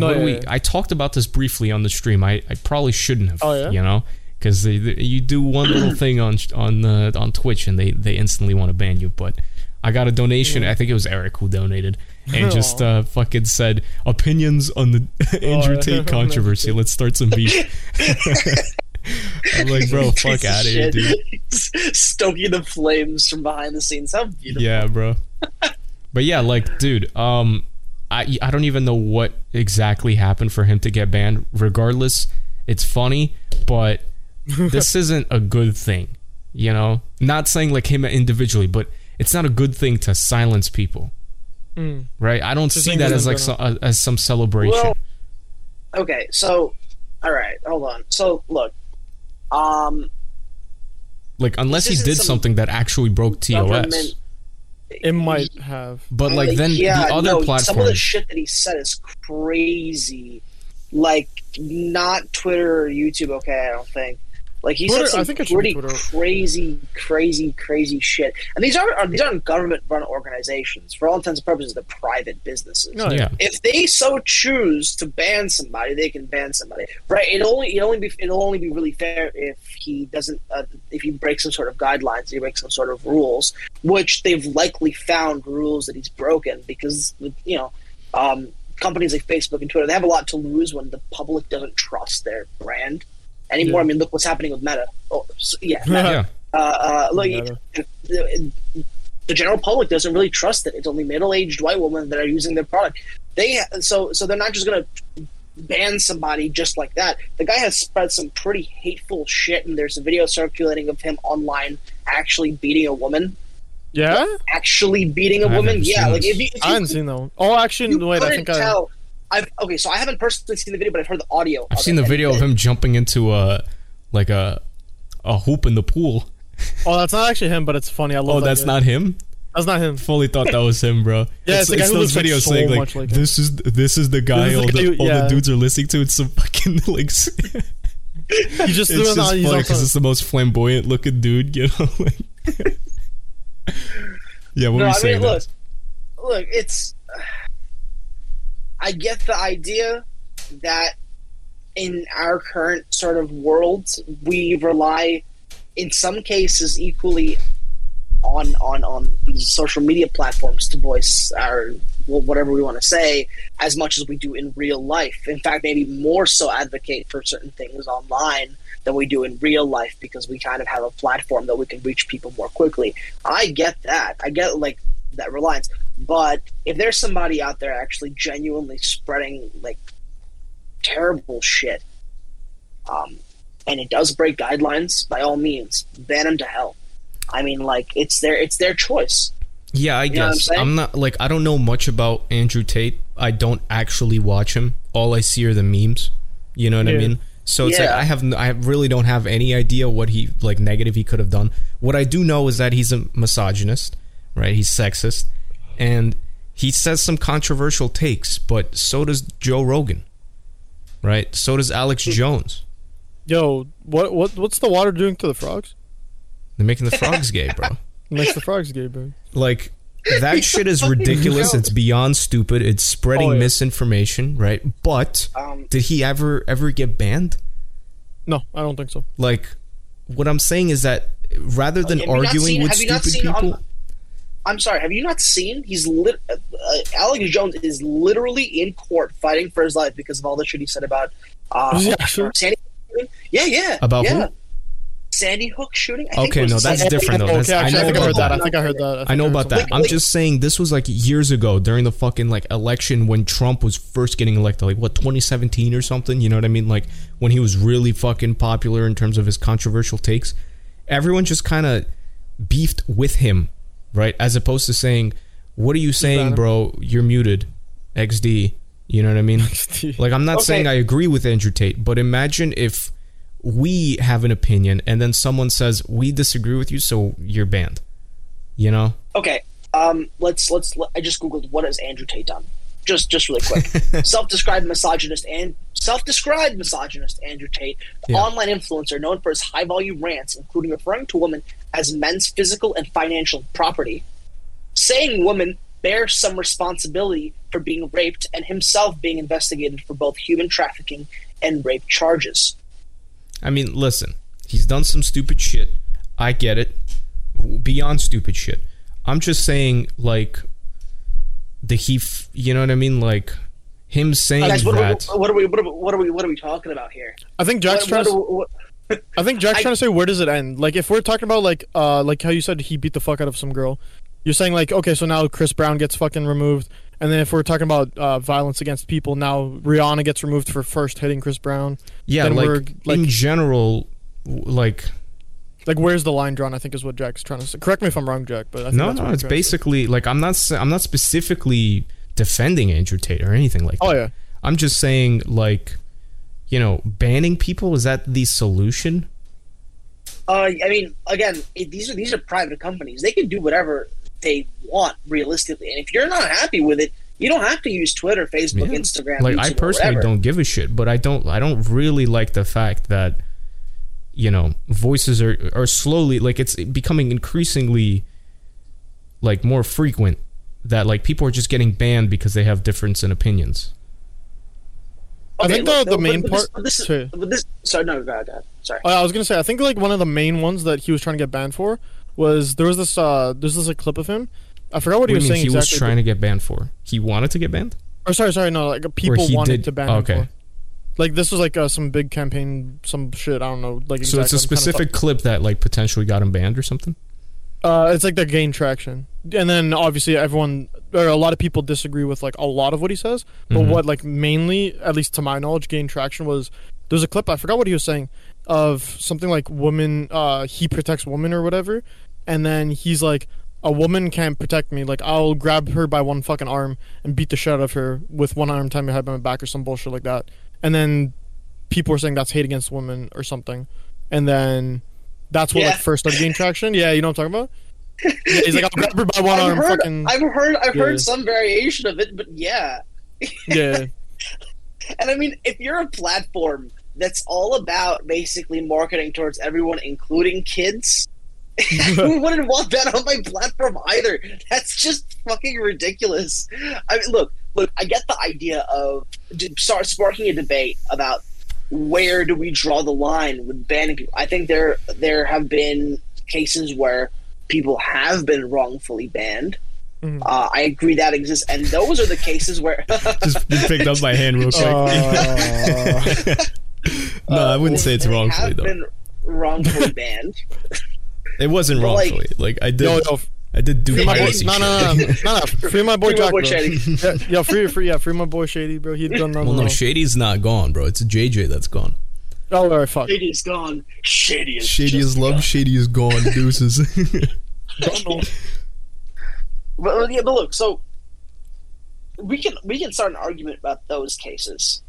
I talked about this briefly on the stream. I probably shouldn't have, you know, because you do one little thing on Twitch and they instantly want to ban you. But I got a donation. I think it was Eric who donated and just fucking said opinions on the Andrew Tate controversy. Let's start some beef. I'm like, bro, fuck out of here, dude. Stoking the flames from behind the scenes. How beautiful. Yeah, bro. But yeah, like, dude, I don't even know what exactly happened for him to get banned. Regardless, it's funny, but this isn't a good thing, you know? Not saying like him individually, but it's not a good thing to silence people, right? I don't see that as like as some celebration. Well, okay, so... All right, hold on. So, look, like, unless he did something that actually broke TOS, it might have. But like, then the other platform, some of the shit that he said is crazy. Like, not Twitter or YouTube. Okay, I don't think. Like, he said some pretty crazy shit. And these aren't government-run organizations. For all intents and purposes, they're private businesses. No, yeah. If they so choose to ban somebody, they can ban somebody, right? It'll only be really fair if he doesn't if he breaks some sort of guidelines, he breaks some sort of rules, which they've likely found rules that he's broken because companies like Facebook and Twitter, they have a lot to lose when the public doesn't trust their brand anymore. I mean, look what's happening with Meta. Oh, yeah, Meta. The general public doesn't really trust it. It's only middle-aged white women that are using their product. So they're not just going to ban somebody just like that. The guy has spread some pretty hateful shit, and there's a video circulating of him online actually beating a woman. Yeah? Actually beating a woman? Yeah. Like, if you I haven't seen that one. Oh, actually, wait, I think so I haven't personally seen the video, but I've heard the audio. I've seen the video of him jumping into a hoop in the pool. Oh, that's not actually him, but it's funny. I love. Oh, that's not him. That's not him. Fully thought that was him, bro. Yeah, it's the guy who looks videos so saying, much like this is the guy all the dudes are listening to. It's some fucking like. He just threw it on because it's the most flamboyant looking dude, you know. Like, yeah, what were you saying? Look, it's. I get the idea that in our current sort of world, we rely, in some cases, equally on these social media platforms to voice our whatever we want to say as much as we do in real life. In fact, maybe more so advocate for certain things online than we do in real life because we kind of have a platform that we can reach people more quickly. I get that. I get, like, that reliance. But if there's somebody out there actually genuinely spreading like terrible shit, and it does break guidelines, by all means, ban them to hell. I mean, like it's their choice. Yeah, I guess I'm not like I don't know much about Andrew Tate. I don't actually watch him. All I see are the memes. You know what I mean? So it's like I really don't have any idea what he like negative he could have done. What I do know is that he's a misogynist, right? He's sexist. And he says some controversial takes, but so does Joe Rogan, right? So does Alex Jones. Yo, what's the water doing to the frogs? They're making the frogs gay, bro. Makes the frogs gay, bro. Like, that shit is ridiculous. It's beyond stupid. It's spreading misinformation, right? But did he ever get banned? No, I don't think so. Like, what I'm saying is that rather than arguing with stupid people... I'm sorry, have you not seen? He's Alex Jones is literally in court fighting for his life because of all the shit he said about... Sandy. About who? Sandy Hook shooting? I think that's different though. I think I heard that. I know about that. I'm just saying this was like years ago during the fucking like election when Trump was first getting elected, like what, 2017 or something? You know what I mean? Like when he was really fucking popular in terms of his controversial takes. Everyone just kind of beefed with him, right? As opposed to saying, what are you saying, bro? You're muted. XD. You know what I mean? Like, I'm not saying I agree with Andrew Tate, but imagine if we have an opinion and then someone says, we disagree with you, so you're banned. You know? Okay. I just Googled, what has Andrew Tate done? Just really quick. Self-described misogynist Andrew Tate, the online influencer known for his high-volume rants, including referring to women as men's physical and financial property, saying women bear some responsibility for being raped, and himself being investigated for both human trafficking and rape charges. I mean, listen, he's done some stupid shit. I get it. Beyond stupid shit. I'm just saying, like, you know what I mean? Like, him saying what are we talking about here? I think Jack's trying to say, where does it end? Like, if we're talking about, like how you said he beat the fuck out of some girl, you're saying, like, okay, so now Chris Brown gets fucking removed, and then if we're talking about violence against people, now Rihanna gets removed for first hitting Chris Brown. Yeah, then in general, like where's the line drawn? I think is what Jack's trying to say. Correct me if I'm wrong, Jack. But I think no, it's basically like I'm not specifically defending Andrew Tate or anything like that. Oh yeah, I'm just saying, like, you know, banning people, is that the solution? I mean, again, these are private companies. They can do whatever they want realistically, and if you're not happy with it, you don't have to use Twitter, Facebook, Instagram. Like, YouTube, I personally don't give a shit, but I don't really like the fact that, you know, voices are slowly, like, it's becoming increasingly, like, more frequent that, like, people are just getting banned because they have difference in opinions. Okay, I think the main part. I was gonna say, I think, like, one of the main ones that he was trying to get banned for was there's this clip of him. I forgot what he was saying exactly. He was trying to get banned for. He wanted to get banned? Oh, sorry, no. Like, people wanted to ban him for. Like, this was, like, some big campaign, some shit, I don't know. Like, exactly. So it's a specific clip that, like, potentially got him banned or something? It's, like, they gained traction. And then, obviously, a lot of people disagree with, like, a lot of what he says. But what, like, mainly, at least to my knowledge, gained traction was... There's a clip, I forgot what he was saying, of something like women... he protects women or whatever. And then he's like... A woman can't protect me. Like, I'll grab her by one fucking arm and beat the shit out of her with one arm tied behind my back or some bullshit like that. And then people were saying that's hate against women or something. And then that's what first started getting traction. Yeah, you know what I'm talking about? Yeah, he's like, I'll grab her by one arm. I've heard some variation of it, but yeah. Yeah. And I mean, if you're a platform that's all about basically marketing towards everyone, including kids... Who wouldn't want that on my platform either? That's just fucking ridiculous. I mean, look, I get the idea of sparking a debate about where do we draw the line with banning people. I think there have been cases where people have been wrongfully banned. I agree that exists, and those are the cases where just picked up my hand real quick. No, I wouldn't say it's wrongfully though. Been wrongfully banned. It wasn't wrongfully. Like, I did. No. I did do my boy. No. Free my boy Jack, bro. Shady. Yeah, free my boy Shady, bro. He'd done nothing. Well, no, Shady's not gone, bro. It's JJ that's gone. Oh, all right, fuck. Shady's gone. Shady is gone. Shady is gone. Deuces. Don't know. But yeah, but look. So we can start an argument about those cases.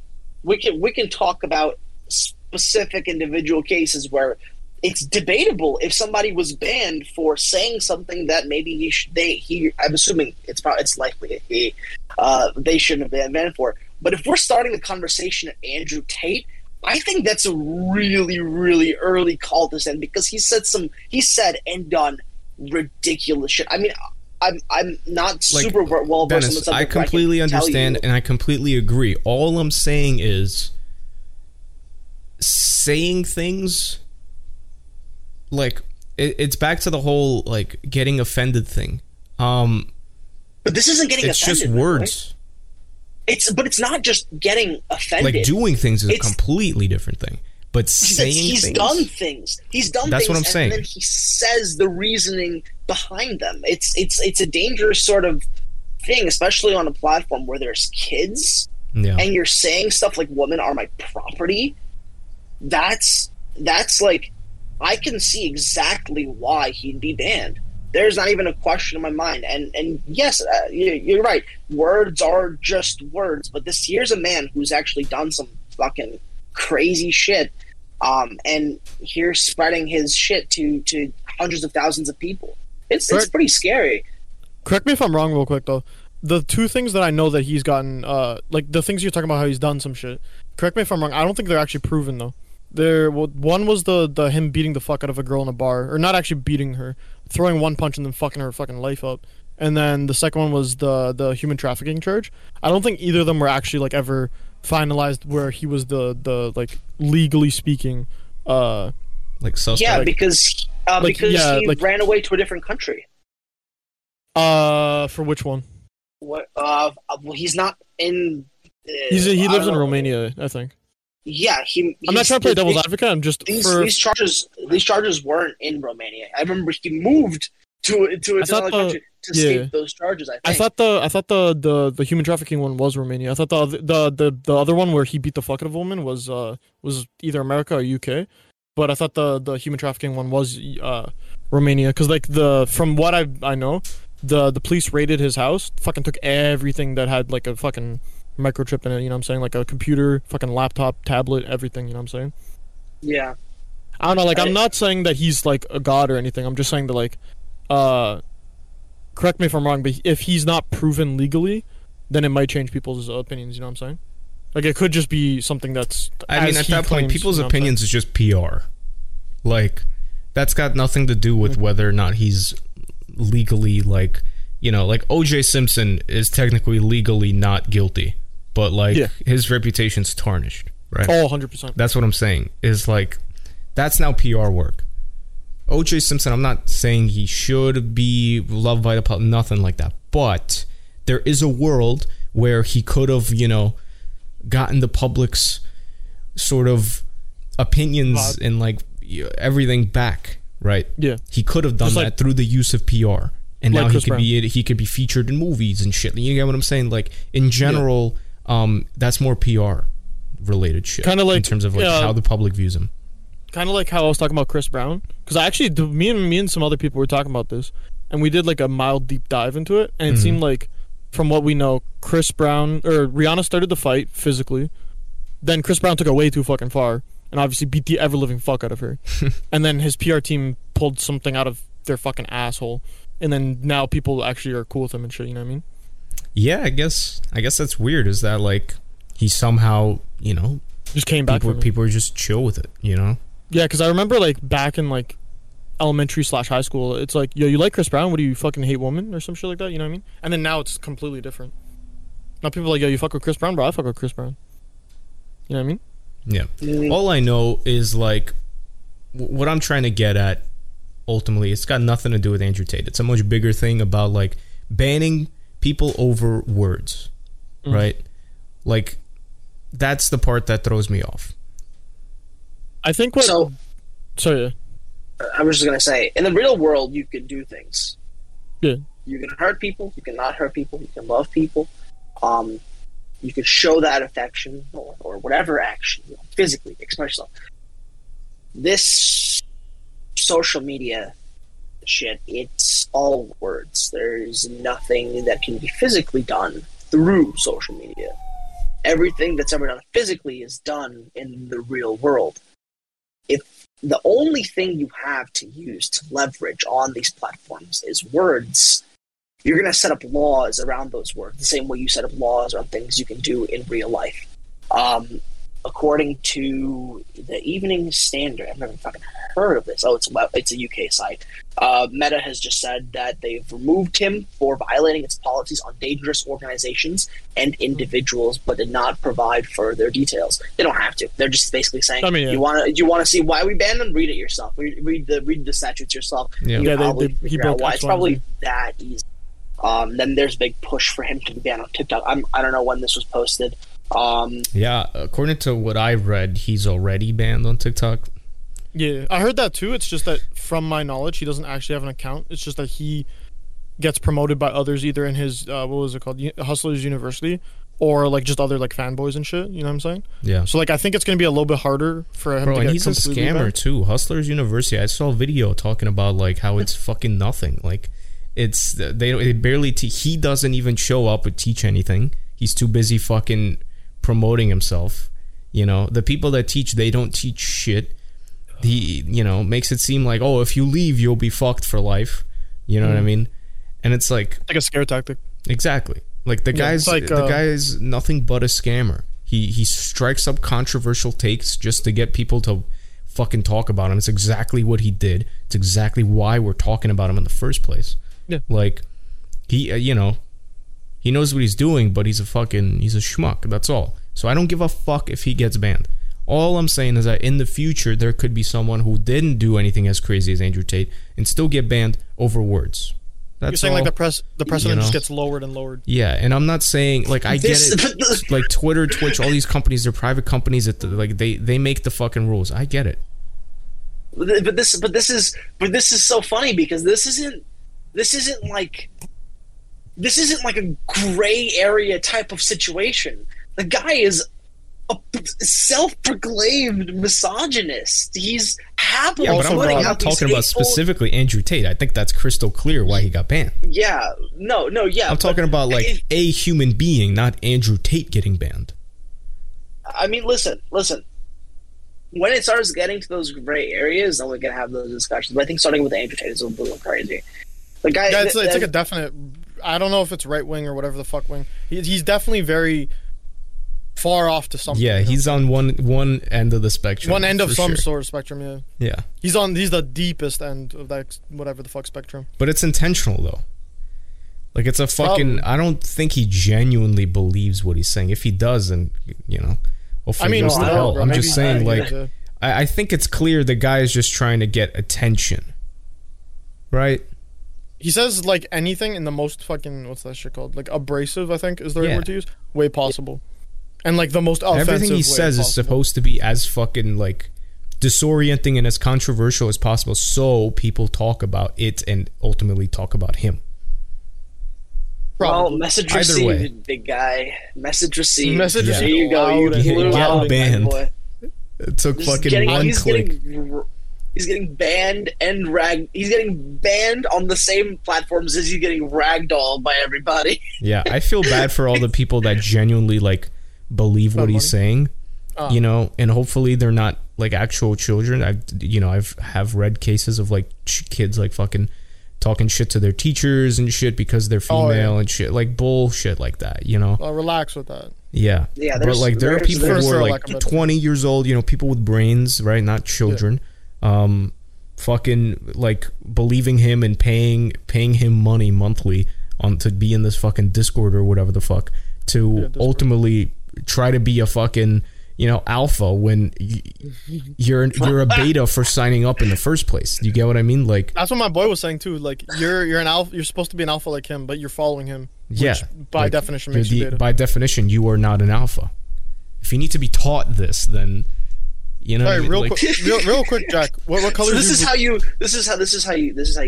We can talk about specific individual cases where. It's debatable if somebody was banned for saying something that maybe I'm assuming it's likely they shouldn't have been banned for. But if we're starting the conversation at Andrew Tate, I think that's a really, really early call to send because he said and done ridiculous shit. I mean, I'm not super well versed in the subject. I completely understand and I completely agree. All I'm saying is saying things like it's back to the whole like getting offended thing. But this isn't getting offended. It's just words. Right? But it's not just getting offended. Like doing things is a completely different thing. But saying he's done things. That's what I'm saying. And then he says the reasoning behind them. It's a dangerous sort of thing, especially on a platform where there's kids, and you're saying stuff like "women are my property." That's like, I can see exactly why he'd be banned. There's not even a question in my mind. And yes, you're right. Words are just words. But this here's a man who's actually done some fucking crazy shit. And here's spreading his shit to hundreds of thousands of people. It's pretty scary. Correct me if I'm wrong real quick, though. The two things that I know that he's gotten, the things you're talking about how he's done some shit. Correct me if I'm wrong. I don't think they're actually proven, though. One was the him beating the fuck out of a girl in a bar. Or not actually beating her. Throwing one punch and then fucking her fucking life up. And then the second one was the human trafficking charge. I don't think either of them were actually like ever finalized where he was the like legally speaking like suspect. Yeah, because he ran away to a different country. For which one? What? Well, he's not in. He lives in Romania, I think. Yeah, I'm not trying to play devil's advocate. I'm just these charges weren't in Romania. I remember he moved to another country to escape those charges. I think. I thought the human trafficking one was Romania. I thought the other one where he beat the fuck out of a woman was either America or UK. But I thought the human trafficking one was Romania because from what I know, the police raided his house, fucking took everything that had like a fucking microchip in it, you know what I'm saying? Like a computer, fucking laptop, tablet, everything, you know what I'm saying? Yeah. I don't know, I'm not saying that he's like a god or anything. I'm just saying that correct me if I'm wrong, but if he's not proven legally, then it might change people's opinions, you know what I'm saying? Like it could just be something that's at that point people's opinions is just PR. Like that's got nothing to do with whether or not he's legally O.J. Simpson is technically legally not guilty. But, his reputation's tarnished, right? Oh, 100%. That's what I'm saying, is, that's now PR work. O.J. Simpson, I'm not saying he should be loved by the public, nothing like that. But there is a world where he could have, gotten the public's sort of opinions and, everything back, right? Yeah. He could have done that through the use of PR. And now he could be featured in movies and shit. You get what I'm saying? Like in general, that's more PR related shit. Kind of in terms of how the public views him. Kind of like how I was talking about Chris Brown, because I actually me and some other people were talking about this, and we did a mild deep dive into it, and it seemed like from what we know, Chris Brown or Rihanna started the fight physically, then Chris Brown took it way too fucking far, and obviously beat the ever living fuck out of her, and then his PR team pulled something out of their fucking asshole. And then now people actually are cool with him and shit, you know what I mean? Yeah, I guess that's weird, is that, he somehow, just came back from it. People are just chill with it, you know? Yeah, because I remember, back in, elementary / high school, it's yo, you like Chris Brown? What do you fucking hate women? Or some shit like that, you know what I mean? And then now it's completely different. Now people are yo, you fuck with Chris Brown? Bro, I fuck with Chris Brown. You know what I mean? Yeah. All I know is, what I'm trying to get at, ultimately, it's got nothing to do with Andrew Tate. It's a much bigger thing about banning people over words, right? That's the part that throws me off. I think what. So, sorry. I was just gonna say, in the real world, you can do things. Yeah. You can hurt people. You can not hurt people. You can love people. You can show that affection or whatever action, physically express yourself. This social media shit, it's all words. There's nothing that can be physically done through social media. Everything that's ever done physically is done in the real world. If the only thing you have to use to leverage on these platforms is words, you're going to set up laws around those words the same way you set up laws around things you can do in real life. according to the Evening Standard, I've never fucking heard of this. Oh, it's a UK site. Meta has just said that they've removed him for violating its policies on dangerous organizations and individuals, but did not provide further details. They don't have to. They're just basically saying, you want to see why we banned him? Read it yourself. Read the statutes yourself. He broke why. It's probably that easy. Then there's a big push for him to be banned on TikTok. I don't know when this was posted. Yeah, according to what I read, he's already banned on TikTok. Yeah, I heard that too. It's just that, from my knowledge, he doesn't actually have an account. It's just that he gets promoted by others, either in his Hustlers University, or like just other like fanboys and shit. You know what I'm saying? Yeah. So like, I think it's gonna be a little bit harder for him. Bro, to get and he's a scammer banned. Too. Hustlers University. I saw a video talking about like how it's fucking nothing. Like, it's they barely. He doesn't even show up or teach anything. He's too busy fucking promoting himself. You know, the people that teach, they don't teach shit. He, you know, makes it seem like, oh, if you leave, you'll be fucked for life. You know what I mean? And it's like a scare tactic. Exactly. Like the guy is nothing but a scammer. He strikes up controversial takes just to get people to fucking talk about him. It's exactly what he did. It's exactly why we're talking about him in the first place. Yeah. Like he, you know, he knows what he's doing, but he's a schmuck. That's all. So I don't give a fuck if he gets banned. All I'm saying is that in the future, there could be someone who didn't do anything as crazy as Andrew Tate and still get banned over words. That's You're saying all, like the precedent just gets lowered and lowered. Yeah, and I'm not saying, like, I get it. Like Twitter, Twitch, all these companies, they're private companies that like they make the fucking rules. I get it. But this is so funny because this isn't like a gray area type of situation. The guy is a self-proclaimed misogynist. He's happily I'm talking about specifically Andrew Tate. I think that's crystal clear why he got banned. Yeah, yeah. I'm talking about like a human being, not Andrew Tate getting banned. I mean, listen. When it starts getting to those gray areas, then we can have those discussions. But I think starting with Andrew Tate is a little crazy. The guy, it's like a definite. I don't know if it's right wing or whatever the fuck wing. He's definitely very far off to something. Yeah, he's on one end of the spectrum. One end of some sort of spectrum, yeah. Yeah. He's the deepest end of that whatever the fuck spectrum. But it's intentional though. Like it's a fucking I don't think he genuinely believes what he's saying. If he does, then you know, hopefully he goes to hell. I'm just saying like I think it's clear the guy is just trying to get attention. Right? He says like anything in the most fucking what's that shit called? Like abrasive, I think is the right word to use. Way possible. Yeah. And like the most offensive everything he says possible. Is supposed to be as fucking like disorienting and as controversial as possible, so people talk about it and ultimately talk about him. Well, message received, big guy. Message received. Message received. There you go. You get banned. It took just fucking one click. He's getting banned and rag. He's getting banned on the same platforms as he's getting ragdolled by everybody. Yeah, I feel bad for all the people that genuinely like. Believe what he's saying, you know, and hopefully they're not like actual children. I've read cases of like kids like fucking talking shit to their teachers and shit because they're female and shit, like bullshit like that, you know. Relax with that. Yeah, yeah. But like there are people who are like 20 years old, you know, people with brains, right? Not children. Yeah. Fucking like believing him and paying him money monthly on to be in this fucking Discord or whatever the fuck to ultimately. Try to be a fucking, you know, alpha when you're a beta for signing up in the first place. You get what I mean? Like that's what my boy was saying too. Like you're an alpha. You're supposed to be an alpha like him, but you're following him. Yeah, which by like, definition makes you beta. By definition, you are not an alpha. If you need to be taught this, then you know. All right, real quick, Jack. What color? So this is how you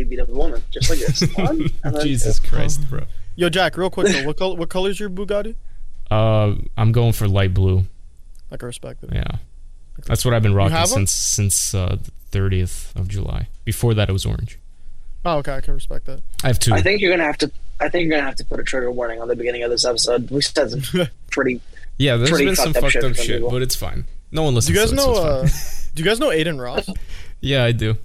beat up a woman, just like this. Jesus Christ, bro. Yo, Jack. Real quick, though, what color is your Bugatti? I'm going for light blue. I can respect it. Yeah. That's what I've been rocking since the 30th of July. Before that it was orange. Oh, okay, I can respect that. I have two. I think you're gonna have to put a trigger warning on the beginning of this episode. We said some pretty yeah, there's pretty been fucked some up fucked shit up shit, people. But it's fine. No one listens to it. Do you guys know Adin Ross? Yeah, I do.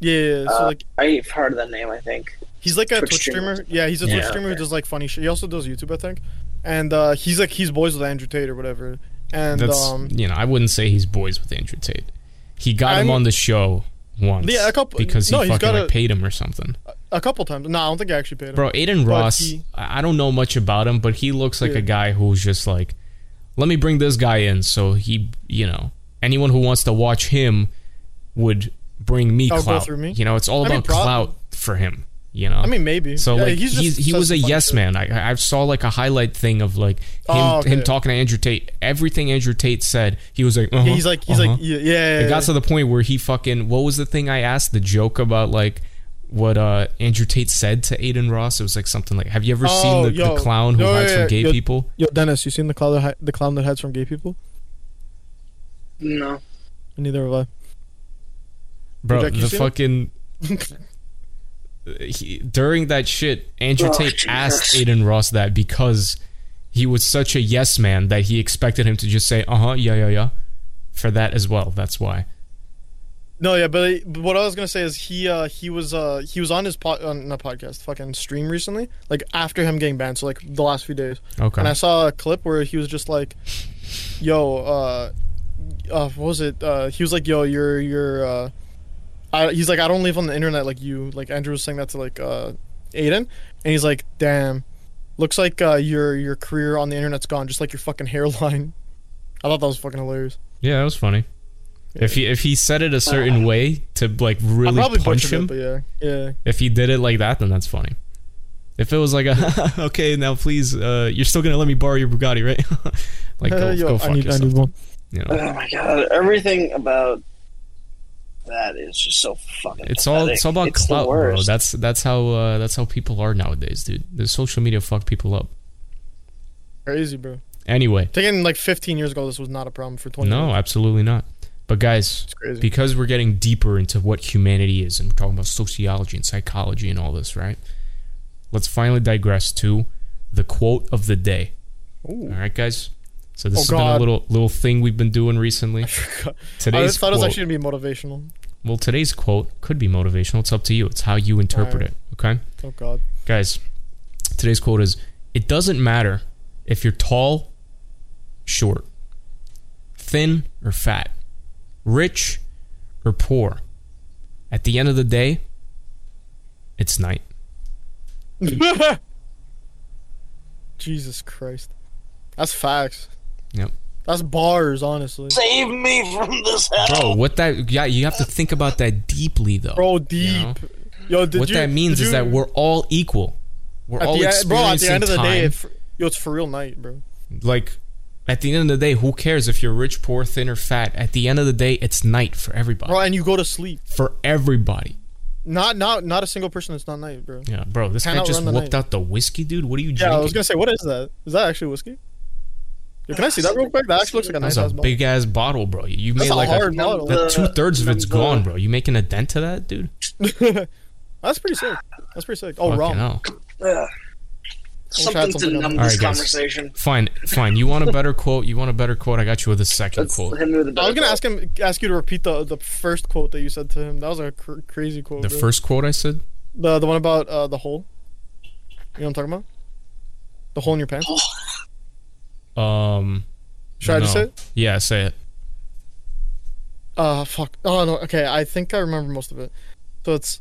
Yeah, so like I've heard of that name, I think. He's like a Twitch streamer. Yeah, he's a Twitch streamer who does like funny shit. He also does YouTube, I think. And he's boys with Andrew Tate or whatever. And that's, you know, I wouldn't say he's boys with Andrew Tate. He got him on the show once. Yeah, a couple because he paid him or something. A couple times. No, I don't think I actually paid him. Bro, Adin Ross, I don't know much about him, but he looks like a guy who's just like, let me bring this guy in so he, you know, anyone who wants to watch him would bring me clout. Me. You know, it's all about clout for him. You know, I mean, maybe. So like, he was a yes man. I saw like a highlight thing of like him him talking to Andrew Tate. Everything Andrew Tate said, he was like, It got to the point where he fucking, what was the thing I asked? The joke about like what Andrew Tate said to Adin Ross. It was like something like, "Have you ever seen the clown who hides from gay people?" Yo, Dennis, you seen the clown that hides from gay people? No. Neither have I. Bro, Jack, the fucking. During that shit, Andrew Tate asked Adin Ross that because he was such a yes man that he expected him to just say yeah for that as well. That's why. No, yeah, but what I was gonna say is he was on his fucking stream recently, like after him getting banned, so like the last few days. Okay. And I saw a clip where he was just like, "Yo, what was it? He was like, yo, you're." He's like, I don't live on the internet like you. Like Andrew was saying that to like Adin, and he's like, damn, looks like your career on the internet's gone, just like your fucking hairline. I thought that was fucking hilarious. Yeah, that was funny. Yeah. If he said it a certain way to like really punch him, yeah. If he did it like that, then that's funny. If it was like a okay, now please, you're still gonna let me borrow your Bugatti, right? Like go fuck yourself. You know? Oh my god, everything about. That is just so fucking. It's all about clout, bro. That's how people are nowadays, dude. The social media fucked people up. Crazy, bro. Anyway, thinking like 15 years ago, this was not a problem for 20. No, years. Absolutely not. But guys, because we're getting deeper into what humanity is, and we're talking about sociology and psychology and all this, right? Let's finally digress to the quote of the day. Ooh. All right, guys. So this has been a little thing we've been doing recently. Today's quote, it was actually going to be motivational. Well, today's quote could be motivational. It's up to you. It's how you interpret it, okay? Oh, God. Guys, today's quote is, it doesn't matter if you're tall, short, thin, or fat, rich, or poor. At the end of the day, it's night. Jesus Christ. That's facts. Yep. That's bars, honestly. Save me from this hell. Bro, you have to think about that deeply, though. Bro, deep. You know? Yo, that means is that we're all equal. We're all experiencing time. Bro, at the end of the day, it's for real night, bro. Like, at the end of the day, who cares if you're rich, poor, thin, or fat? At the end of the day, it's night for everybody. Bro, and you go to sleep. For everybody. Not a single person that's not night, bro. Yeah, bro, this guy just whipped out the whiskey, dude. What are you drinking? Yeah, I was going to say, what is that? Is that actually whiskey? Yo, can I see that real quick? That actually looks like a nice ass bottle. That's a big ass bottle, bro. You made like a 2/3 of it's gone, bro. You making a dent to that, dude? That's pretty sick. Oh, fucking wrong. Yeah. Something to numb this conversation. Guys. Fine. You want a better quote? I got you with a second quote. I was gonna ask you to repeat the first quote that you said to him. That was a crazy quote. The first quote I said. The one about the hole. You know what I'm talking about? The hole in your pants. Should I just say it? Yeah, say it. Fuck. Oh, no. Okay, I think I remember most of it. So it's,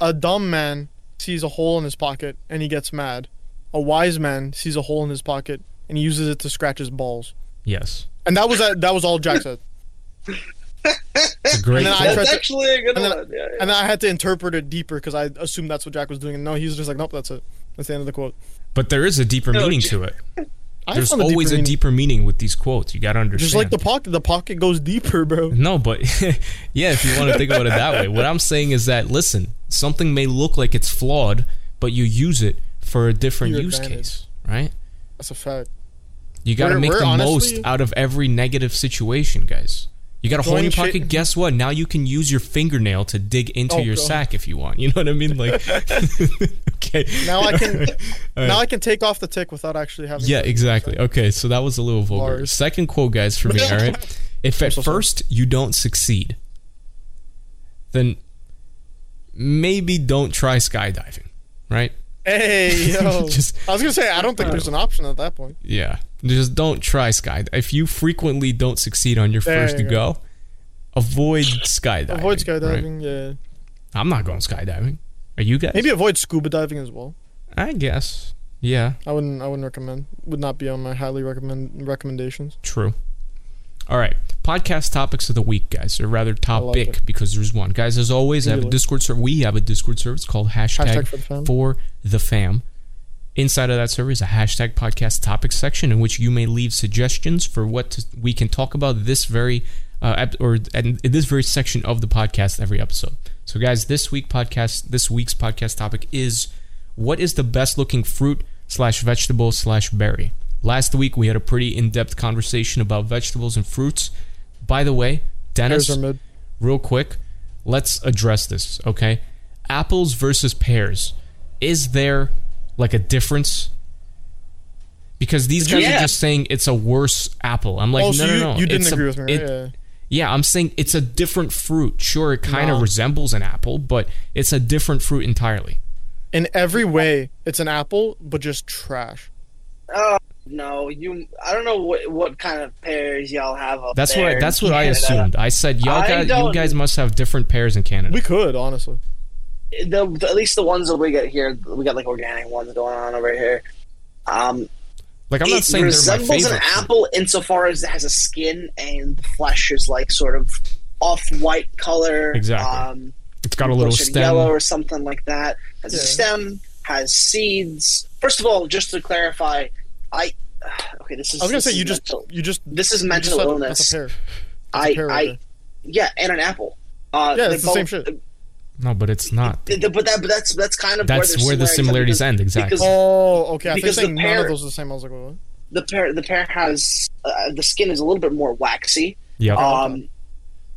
a dumb man sees a hole in his pocket and he gets mad. A wise man sees a hole in his pocket and he uses it to scratch his balls. Yes. And that was all Jack said. It's a great quote. That's actually a good one. Yeah, yeah. And then I had to interpret it deeper because I assumed that's what Jack was doing. And no, he's just like, nope, that's it. That's the end of the quote. But there is a deeper meaning to it. There's always a deeper meaning with these quotes. You gotta understand. Just like the pocket goes deeper, bro. No, but yeah, if you want to think about it that way. What I'm saying is that, listen, something may look like it's flawed, but you use it for a different use case, right? That's a fact. You gotta make the most out of every negative situation, guys. You got a hole in your pocket. Guess what? Now you can use your fingernail to dig into your sack if you want. You know what I mean? Like, okay. Now I can. Now I can take off the tick without actually having. Yeah, exactly. Okay, so that was a little vulgar. Second quote, guys, for me. All right. If at first you don't succeed, then maybe don't try skydiving. Right. Hey, yo. I was going to say, I don't think there's an option at that point. Yeah. Just don't try skydiving. If you frequently don't succeed on your first go, avoid skydiving. Avoid skydiving, right? Yeah. I'm not going skydiving. Are you guys? Maybe avoid scuba diving as well. I guess. Yeah. I wouldn't recommend. Would not be on my highly recommendations. True. All right. Podcast topics of the week, guys, or rather topic, because there's one. Guys, as always, I have a Discord server. We have a Discord server. It's called #ForTheFam. Inside of that server is a hashtag podcast topic section in which you may leave suggestions for what we can talk about this very in this very section of the podcast every episode. So, guys, this week's podcast topic is: what is the best looking fruit /vegetable/berry? Last week, we had a pretty in-depth conversation about vegetables and fruits. By the way, Dennis, real quick, let's address this, okay? Apples versus pears. Is there, like, a difference? Because these guys are just saying it's a worse apple. I'm like, no. You didn't agree with me, right? Yeah, I'm saying it's a different fruit. Sure, it kind of resembles an apple, but it's a different fruit entirely. In every way, it's an apple, but just trash. Oh. No, I don't know what kind of pears y'all have up there. That's what I assumed. I said, you guys must have different pears in Canada. We could, honestly. At least the ones that we get here, we got like organic ones going on over here. Like, I'm not saying they're my favorite. It resembles an apple insofar as it has a skin and the flesh is like sort of off-white color. Exactly. It's got a little stem. Yellow or something like that. Has a stem, has seeds. First of all, just to clarify... I was gonna say this is mental illness. That's a pear, and an apple. Yeah, it's the same shit. No, but it's not. But that's kind of where the similarities end. Exactly. Okay. I think none of those are the same. I was like, what? The pear has the skin is a little bit more waxy. Yeah.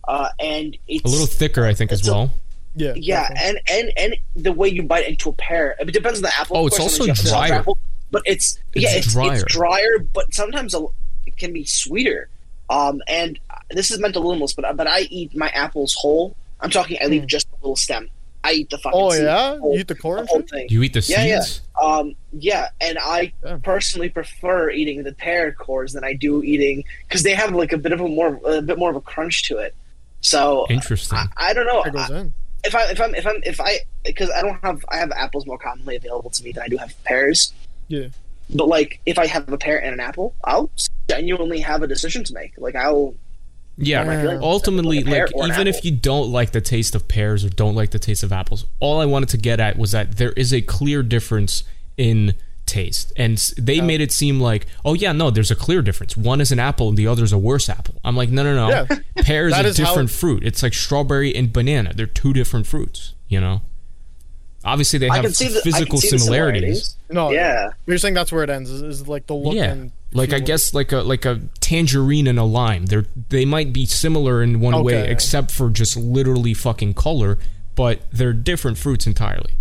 And it's a little thicker, I think, as well. Yeah. Yeah, and the way you bite into a pear, it depends on the apple. Oh, it's also drier. But it's drier, but sometimes it can be sweeter. And this is mental illness, but I eat my apples whole. I'm talking I leave just a little stem. I eat the fucking seed. Oh, yeah? You eat the core? You eat the seeds? Yeah. And I personally prefer eating the pear cores than I do eating, because they have like a bit more of a crunch to it. So interesting. I don't know. It goes in. I have apples more commonly available to me than I do have pears. Yeah, but like if I have a pear and an apple, I'll genuinely have a decision to make. Like I'll, ultimately, like even if you don't like the taste of pears or don't like the taste of apples, all I wanted to get at was that there is a clear difference in taste, and they made it seem like, there's a clear difference. One is an apple, and the other is a worse apple. I'm like, no. Yeah. Pears are different fruit. It's like strawberry and banana. They're two different fruits. You know. Obviously, they have physical similarities. No, yeah, you're saying that's where it ends. Is like the look. Yeah, and like I guess like a tangerine and a lime. They might be similar in one way, except for just literally fucking color. But they're different fruits entirely.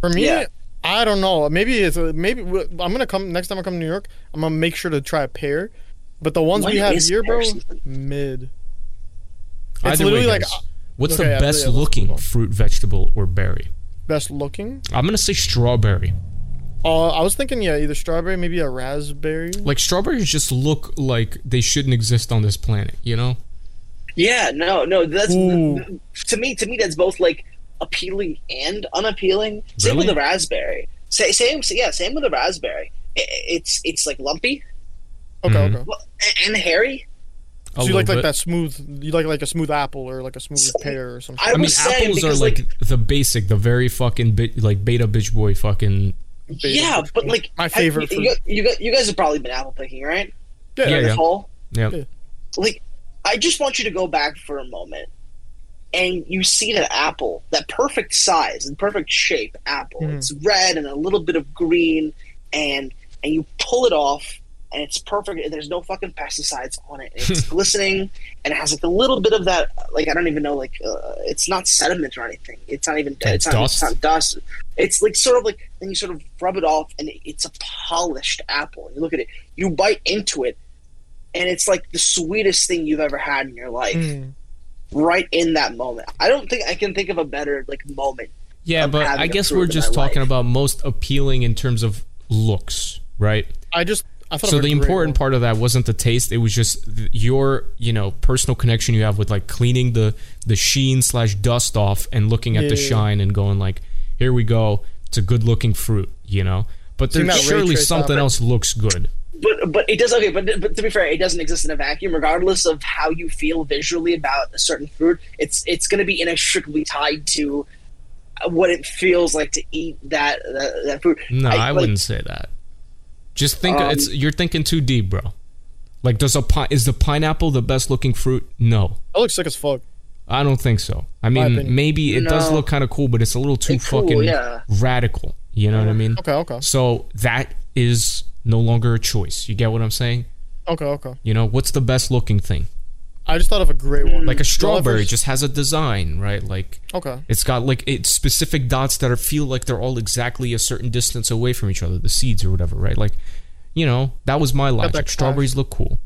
For me, I don't know. Maybe I'm gonna come next time I come to New York. I'm gonna make sure to try a pear. But the ones we have here, bro, mid. It's literally like. What's the best looking fruit, vegetable, or berry? Best looking? I'm going to say strawberry. I was thinking, either strawberry, maybe a raspberry. Like, strawberries just look like they shouldn't exist on this planet, you know? Yeah, no, that's... Ooh. To me, that's both, like, appealing and unappealing. Same with the raspberry. Same with the raspberry. It's like, lumpy. Okay. And hairy. So you like that smooth? You like a smooth apple or like a smooth pear or something? I mean, apples are like the basic, the very fucking beta bitch boy fucking. Yeah, but like my favorite. You guys have probably been apple picking, right? Yeah. Whole? Yeah. Like, I just want you to go back for a moment, and you see that apple, that perfect size and perfect shape apple. Mm. It's red and a little bit of green, and you pull it off. And it's perfect. There's no fucking pesticides on it. It's glistening, and it has like a little bit of that. Like I don't even know. Like it's not sediment or anything. It's not even. It's not dust. It's like sort of like. Then you sort of rub it off, and it's a polished apple. You look at it. You bite into it, and it's like the sweetest thing you've ever had in your life. Mm. Right in that moment, I don't think I can think of a better like moment Yeah, but I guess we're just talking about most appealing in terms of looks, right? So the important part of that wasn't the taste. It was just your, you know, personal connection you have with like cleaning the sheen / dust off and looking at the shine and going like, here we go. It's a good looking fruit, you know, but there's surely something else looks good. But it does. Okay. But to be fair, it doesn't exist in a vacuum. Regardless of how you feel visually about a certain fruit, it's going to be inextricably tied to what it feels like to eat that food. No, I wouldn't say that. Just think you're thinking too deep, bro. Like, is the pineapple the best looking fruit? No. It looks sick as fuck. I don't think so. I mean, maybe it does look kind of cool, but it's a little too radical. You know what I mean? Okay. So that is no longer a choice. You get what I'm saying? Okay. You know, what's the best looking thing? I just thought of a great one. Like a strawberry just has a design, right? Like, it's got like specific dots that feel like they're all exactly a certain distance away from each other, the seeds or whatever, right? Like, you know, that was my logic. Strawberries look cool.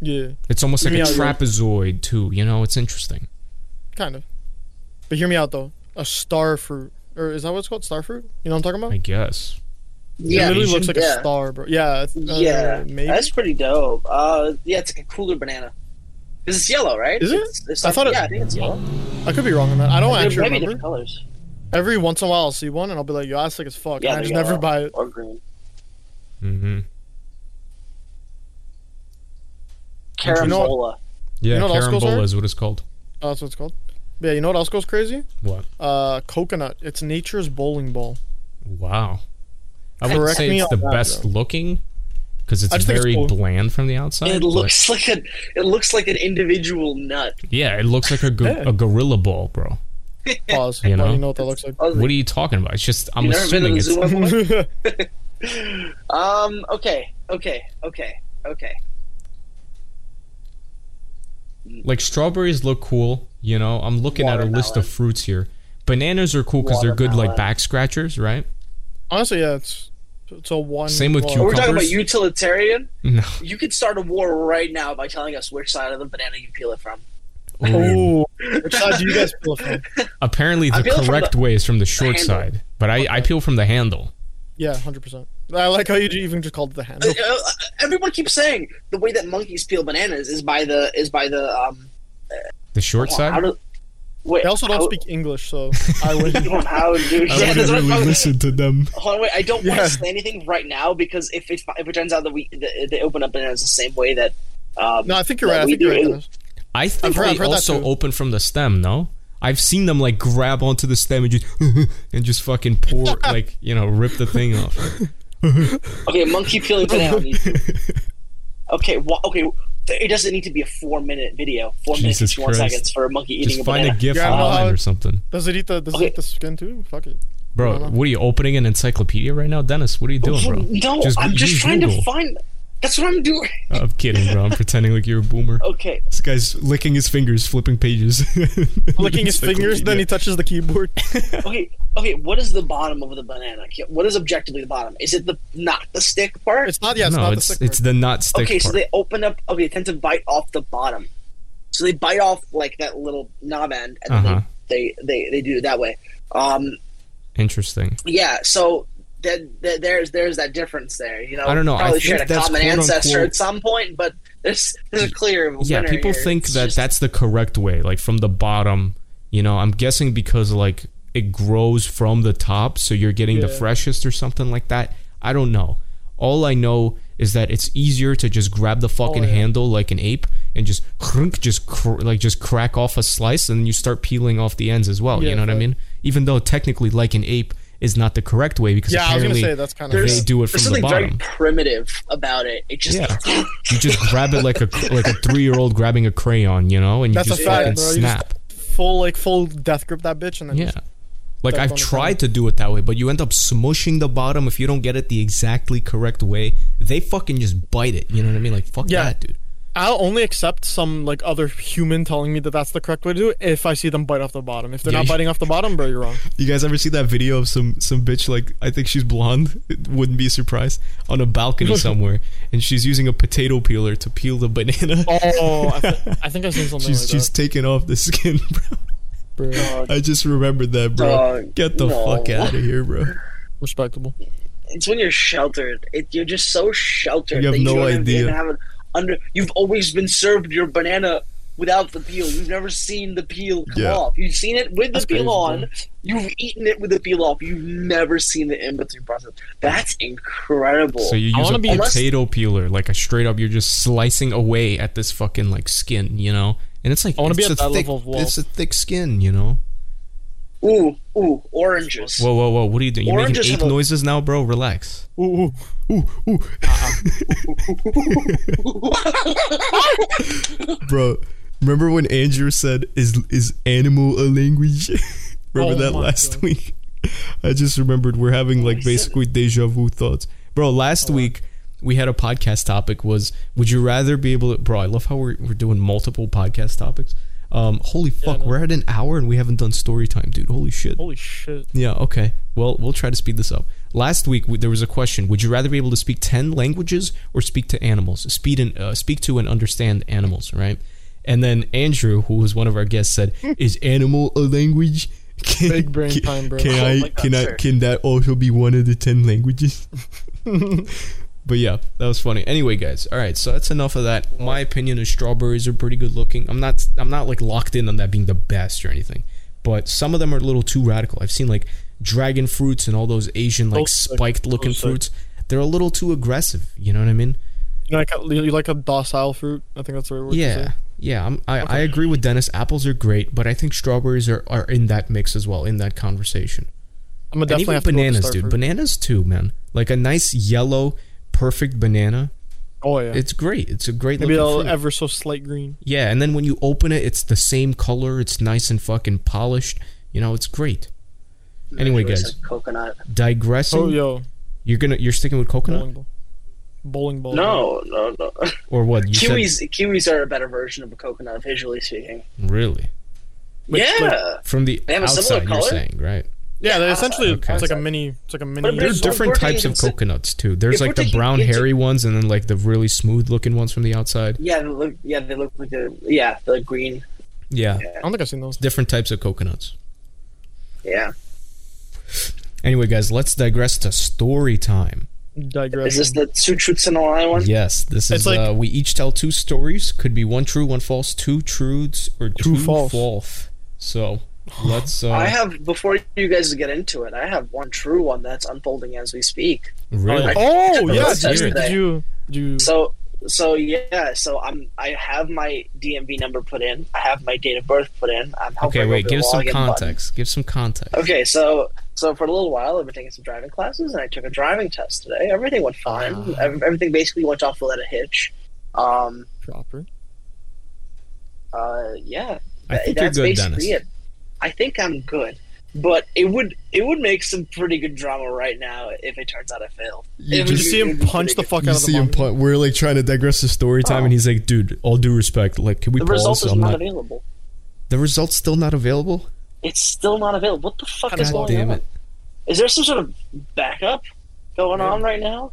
Yeah. It's almost like a trapezoid too, you know? It's interesting. Kind of. But hear me out though. A star fruit. Or is that what it's called? Star fruit? You know what I'm talking about? I guess. Yeah, it literally looks like a star, bro. Yeah. Yeah. Maybe. That's pretty dope. Yeah, it's like a cooler banana. Because it's yellow, right? Is it? I think it's yellow. I could be wrong on that. I don't actually remember. Different colors. Every once in a while, I'll see one and I'll be like, "Yo, that's sick as fuck," and I just never buy it. Or green. Mm-hmm. Carambola. Yeah, carambola is what it's called. Oh, that's what it's called. Yeah, you know what else goes crazy? What? Coconut. It's nature's bowling ball. Wow. I would say it's the best looking. Because it's very bland from the outside. It looks like an individual nut. Yeah, it looks like a gorilla ball, bro. Pause. You know? You know what that looks like? What are you talking about? It's just I'm assuming it's. Okay. Like strawberries look cool. You know, I'm looking at a list of fruits here. Bananas are cool because they're good, like back scratchers, right? Honestly, yeah, it's. So one. Same with cucumbers. We're talking about utilitarian. No. You could start a war right now by telling us which side of the banana you peel it from. Oh, which side do you guys peel it from? Apparently, the correct way is from the short side, but I peel from the handle. Yeah, 100%. I like how you even just called it the handle. Everyone keeps saying the way that monkeys peel bananas is by the short side. They also don't speak English, so I wouldn't really listen to them. Hold on, wait, I don't want to say anything right now because if it turns out that they open up bananas the same way that no, I think you're right. I think they also open from the stem. No, I've seen them like grab onto the stem and just fucking pour like you know rip the thing off. Okay, monkey peeling banana. Okay, okay. It doesn't need to be a 4-minute video. 4 minutes and 21 seconds for a monkey eating a banana. Just find a GIF online or something. Does it eat the skin too? Fuck it. Bro, what are you opening an encyclopedia right now? Dennis, what are you doing, bro? No, I'm just trying to find... That's what I'm doing. I'm kidding, bro. I'm pretending like you're a boomer. Okay. This guy's licking his fingers, flipping pages. Licking his fingers, then he touches the keyboard. Okay, what is the bottom of the banana? What is objectively the bottom? Is it not the stick part? It's not, it's the stick part. It's the not stick part. Okay, so they open up, they tend to bite off the bottom. So they bite off, like, that little knob end, and they do it that way. Interesting. Yeah, so... There's that difference there, you know. I don't know. Probably shared a common ancestor at some point, but there's a clear. Yeah, people think that's the correct way, like from the bottom. You know, I'm guessing because like it grows from the top, so you're getting the freshest or something like that. I don't know. All I know is that it's easier to just grab the fucking handle like an ape and just crack off a slice, and you start peeling off the ends as well. Yeah, you know what I mean? Even though technically, like an ape. Is not the correct way because apparently they do it from the bottom. There's something very primitive about it. It just you just grab it like a 3-year-old grabbing a crayon, you know, and you just fucking snap. You just full death grip that bitch and then like I've tried to do it that way, but you end up smushing the bottom if you don't get it the exactly correct way. They fucking just bite it. You know what I mean? Like fuck that, dude. I'll only accept some like other human telling me that that's the correct way to do it if I see them bite off the bottom. If they're not biting off the bottom, bro, you're wrong. You guys ever see that video of some bitch like I think she's blonde? It wouldn't be a surprise on a balcony somewhere, and she's using a potato peeler to peel the banana. I think I've seen something. She's taking off the skin, bro. Bro. I just remembered that, bro. Get the fuck out of here, bro. Respectable. It's when you're sheltered. You're just so sheltered. You have no idea. You've always been served your banana without the peel. You've never seen the peel come off. You've seen it with the peel on. Bro. You've eaten it with the peel off. You've never seen the in-between process. That's incredible. So you use a potato peeler, like a straight up. You're just slicing away at this fucking like skin, you know. And it's like, I want to be at that level of wolf. It's a thick skin, you know. Ooh, oranges. Whoa! What are you doing? You're making ape noises now, bro. Relax. Ooh. Bro, remember when Andrew said, "Is animal a language?" Remember that last week? I just remembered we're having like basically deja vu thoughts, bro. Last week we had a podcast topic was, would you rather be able to? Bro, I love how we're doing multiple podcast topics. Holy fuck, we're at an hour and we haven't done story time, dude. Holy shit. Yeah, okay. Well, we'll try to speed this up. Last week, there was a question. Would you rather be able to speak 10 languages or speak to animals? Speak to and understand animals, right? And then Andrew, who was one of our guests, said, is animal a language? Big brain time, bro. Can that also be one of the 10 languages? But yeah, that was funny. Anyway, guys, all right, so that's enough of that. My opinion is strawberries are pretty good looking. I'm not like locked in on that being the best or anything, but some of them are a little too radical. I've seen like dragon fruits and all those Asian like spiked looking fruits. They're a little too aggressive. You know what I mean? You like a docile fruit? I think that's the right word. Yeah. I agree with Dennis. Apples are great, but I think strawberries are in that mix as well, in that conversation. I'm gonna definitely have to bananas, dude. Fruit. Bananas too, man. Like a nice yellow, perfect banana. Oh yeah, it's great. It's a great maybe looking fruit. Ever so slight green. Yeah, and then when you open it, it's the same color. It's nice and fucking polished. You know, it's great. Yeah, anyway, guys, coconut. Digressing. Oh yo, you're sticking with coconut. Bowling ball. No. Or what? Kiwis are a better version of a coconut, visually speaking. Really? Which, yeah. Like, from the outside, you're saying, right? Yeah, they're essentially it's like a mini. But there's different types of coconuts too. There's like the brown hairy ones, and then like the really smooth looking ones from the outside. Yeah, they look like the green. Yeah, I don't think I've seen those. Different types of coconuts. Yeah. Anyway, guys, let's digress to story time. Is this the two truths and a lie one? Yes, this is. Like, we each tell two stories. Could be one true, one false, two truths, or two false. So. Let's. I have, before you guys get into it, I have one true one that's unfolding as we speak. Really? Oh yeah. Did you? So I have my DMV number put in. I have my date of birth put in. Okay, wait. Give some context. Okay, so for a little while, I've been taking some driving classes, and I took a driving test today. Everything went fine. Everything basically went off without a hitch. Proper. Yeah. I think that's you're good, basically Dennis. It. I think I'm good, but it would make some pretty good drama right now if it turns out I failed. You just see him punch the fuck out of the monitor. We're like trying to digress to story time, and he's like, "Dude, all due respect, like, can we pause?" The result is not available. The result's still not available? It's still not available. What the fuck is going on? Is there some sort of backup going on right now?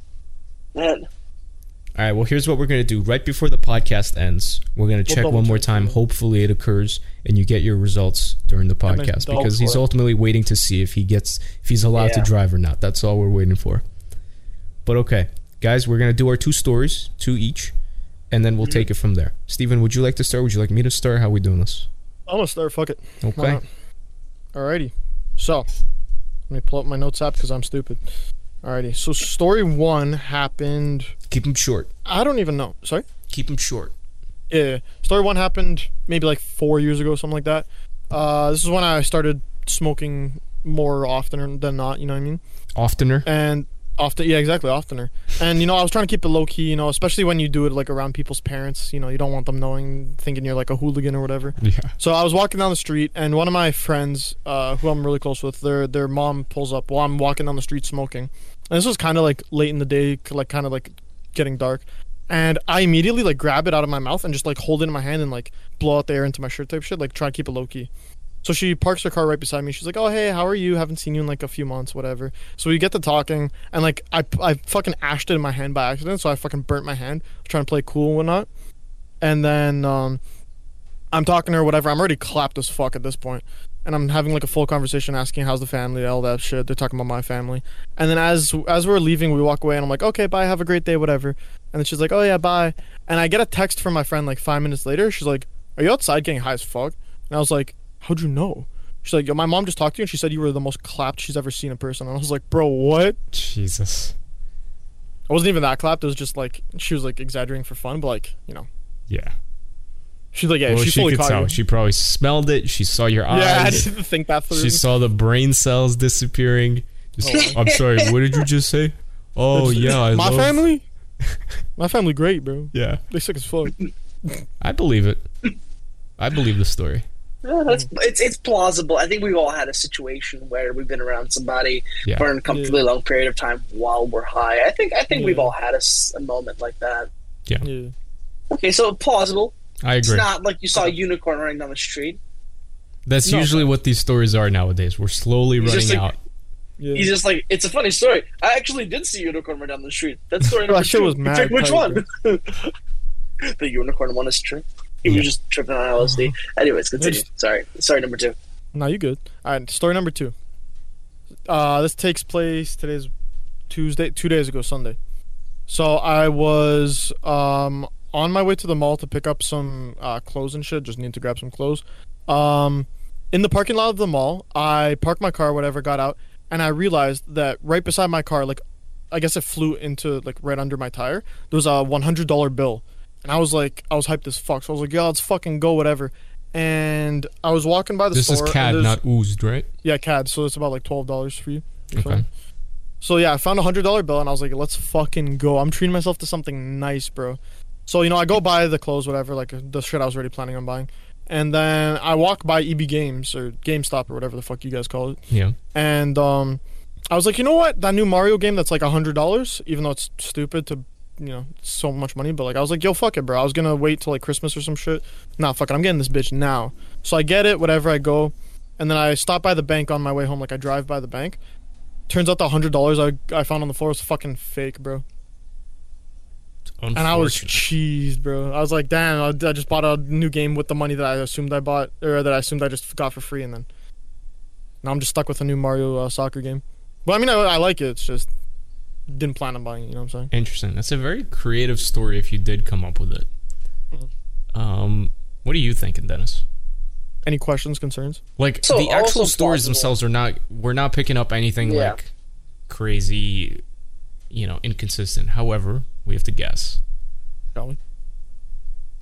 Man. All right. Well, here's what we're gonna do. Right before the podcast ends, we're gonna check one more time. Hopefully, it occurs, and you get your results during the podcast because he's ultimately waiting to see if he's allowed to drive or not. That's all we're waiting for. But okay, guys, we're gonna do our two stories, two each, and then we'll take it from there. Steven, would you like to start? Would you like me to start? How are we doing this? I'm gonna start. Fuck it. Okay. Alrighty. So, let me pull up my notes app because I'm stupid. Alrighty, so story one happened... Keep them short. I don't even know. Sorry? Keep them short. Yeah, story one happened maybe like 4 years ago, something like that. This is when I started smoking more often than not, you know what I mean? Oftener. And, you know, I was trying to keep it low-key, you know, especially when you do it, like, around people's parents. You know, you don't want them knowing, thinking you're, like, a hooligan or whatever. Yeah. So I was walking down the street, and one of my friends, who I'm really close with, their mom pulls up while I'm walking down the street smoking. And this was kind of like late in the day, like kind of like getting dark. And I immediately like grab it out of my mouth and just like hold it in my hand and like blow out the air into my shirt type shit, like try to keep it low key. So she parks her car right beside me. She's like, "Oh, hey, how are you? Haven't seen you in like a few months, whatever." So we get to talking and like I fucking ashed it in my hand by accident. So I fucking burnt my hand trying to play cool and whatnot. And then I'm talking to her, whatever. I'm already clapped as fuck at this point. and I'm having like a full conversation, asking how's the family, all that shit. They're talking about my family, and then as we're leaving, we walk away, and I'm like, okay, bye, have a great day, whatever. And then she's like, oh yeah, bye. And I get a text from my friend like 5 minutes later. She's like, are you outside getting high as fuck? And I was like, how'd you know? She's like, yo, my mom just talked to you, and she said you were the most clapped she's ever seen in person. And I was like, bro, what? Jesus. I wasn't even that clapped. It was just like, she was like exaggerating for fun, but like, you know. Yeah. She's like, yeah, well, she fully could tell. She probably smelled it. She saw your eyes. Yeah, I just didn't think that through. She saw the brain cells disappearing. Just, I'm sorry, what did you just say? Oh, yeah, my family? My family great, bro. Yeah. They sick as fuck. I believe it. I believe the story. Oh, it's plausible. I think we've all had a situation where we've been around somebody for an uncomfortably long period of time while we're high. I think we've all had a moment like that. Yeah. Okay, so plausible. I agree. It's not like you saw a unicorn running down the street. That's usually what these stories are nowadays. We're slowly running out. Yeah. He's just like, it's a funny story. I actually did see a unicorn run down the street. That story number two. Was mad. Which one? The unicorn one is true. He was just tripping on LSD. Anyways, continue. Sorry, number two. No, you good. All right, story number two. This takes place, today's Tuesday, 2 days ago, Sunday. So I was on my way to the mall to pick up some clothes and shit. Just need to grab some clothes. In the parking lot of the mall, I parked my car, whatever, got out, and I realized that right beside my car, like, I guess it flew into, like, right under my tire, there was a $100 bill. And I was like, I was hyped as fuck. So I was like, yo, let's fucking go, whatever. And I was walking by the store. This is CAD, not oozed, right? Yeah, CAD. So it's about like $12 for you. Okay. So yeah, I found a $100 bill and I was like, let's fucking go. I'm treating myself to something nice, bro. So, you know, I go buy the clothes, whatever, like the shit I was already planning on buying. And then I walk by EB Games or GameStop or whatever the fuck you guys call it. Yeah. And I was like, you know what? That new Mario game that's like $100, even though it's stupid to, you know, so much money, but like I was like, yo, fuck it, bro. I was gonna wait till like Christmas or some shit. Nah, fuck it, I'm getting this bitch now. So I get it, whatever, I go, and then I stop by the bank on my way home. Like I drive by the bank. Turns out the $100 I found on the floor was fucking fake, bro. And I was cheesed, bro. I was like, damn, I just bought a new game with the money that I assumed I bought, or that I assumed I just got for free, and then now I'm just stuck with a new Mario soccer game. But I mean, I like it. It's just didn't plan on buying it, you know what I'm saying? Interesting. That's a very creative story if you did come up with it. What are you thinking, Dennis? Any questions, concerns? Like, so the actual stories themselves are not, we're not picking up anything like crazy, you know, inconsistent. However, we have to guess. Shall we?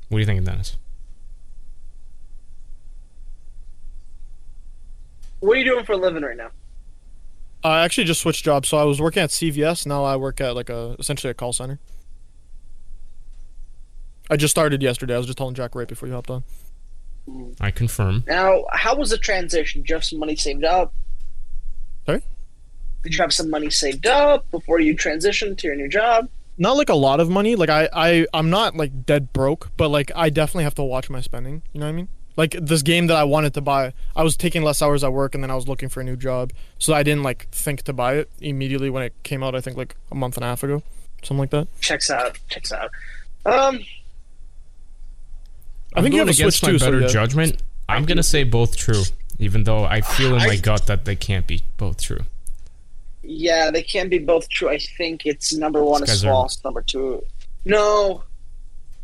What are you thinking, Dennis? What are you doing for a living right now? I actually just switched jobs, so I was working at CVS. Now I work at, like, essentially a call center. I just started yesterday. I was just telling Jack right before you hopped on. I confirm. Now, how was the transition? Did you have some money saved up? Sorry? Did you have some money saved up before you transitioned to your new job? Not, like, a lot of money. Like, I'm not, like, dead broke, but, like, I definitely have to watch my spending. You know what I mean? Like, this game that I wanted to buy, I was taking less hours at work, and then I was looking for a new job. So I didn't, like, think to buy it immediately when it came out, I think, like, a month and a half ago. Something like that. Checks out. I think you have a Switch too, better judgment. I'm going to say both true, even though I feel in my gut that they can't be both true. Yeah, they can't be both true. I think it's number one is false, number two... No.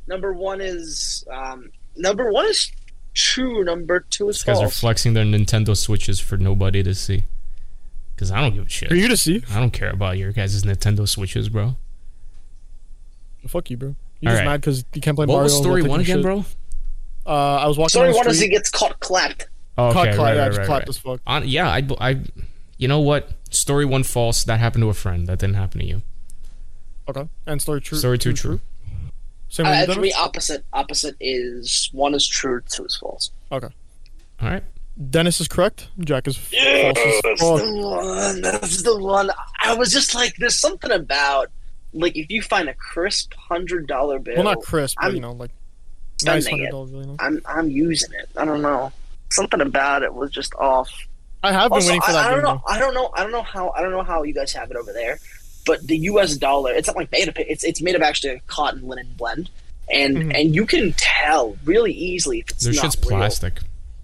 Number one is... True. Number two is false. These guys are flexing their Nintendo Switches for nobody to see. Because I don't give a shit. For you to see? I don't care about your guys' Nintendo Switches, bro. Well, fuck you, bro. You're just mad because you can't play Mario. What was story one again, bro? I was walking down the street. Story one is he gets caught clapped. Oh, okay, caught clapped. Right, just clapped as fuck. You know what? Story one false. That happened to a friend. That didn't happen to you. Okay. And story true. Story two true. For me, opposite is one is true, two is false. Okay. All right. Dennis is correct. Jack is false. That's the one. I was just like, there's something about, like, if you find a crisp $100 bill. Well, not crisp, but, you know, like, nice $100 bill. You know? I'm using it. I don't know. Something about it was just off. I have been waiting for that. I don't know how you guys have it over there. But the U.S. dollar, it's not like made up. It's made of actually a cotton linen blend, and you can tell really easily if it's not real. Their shit's plastic.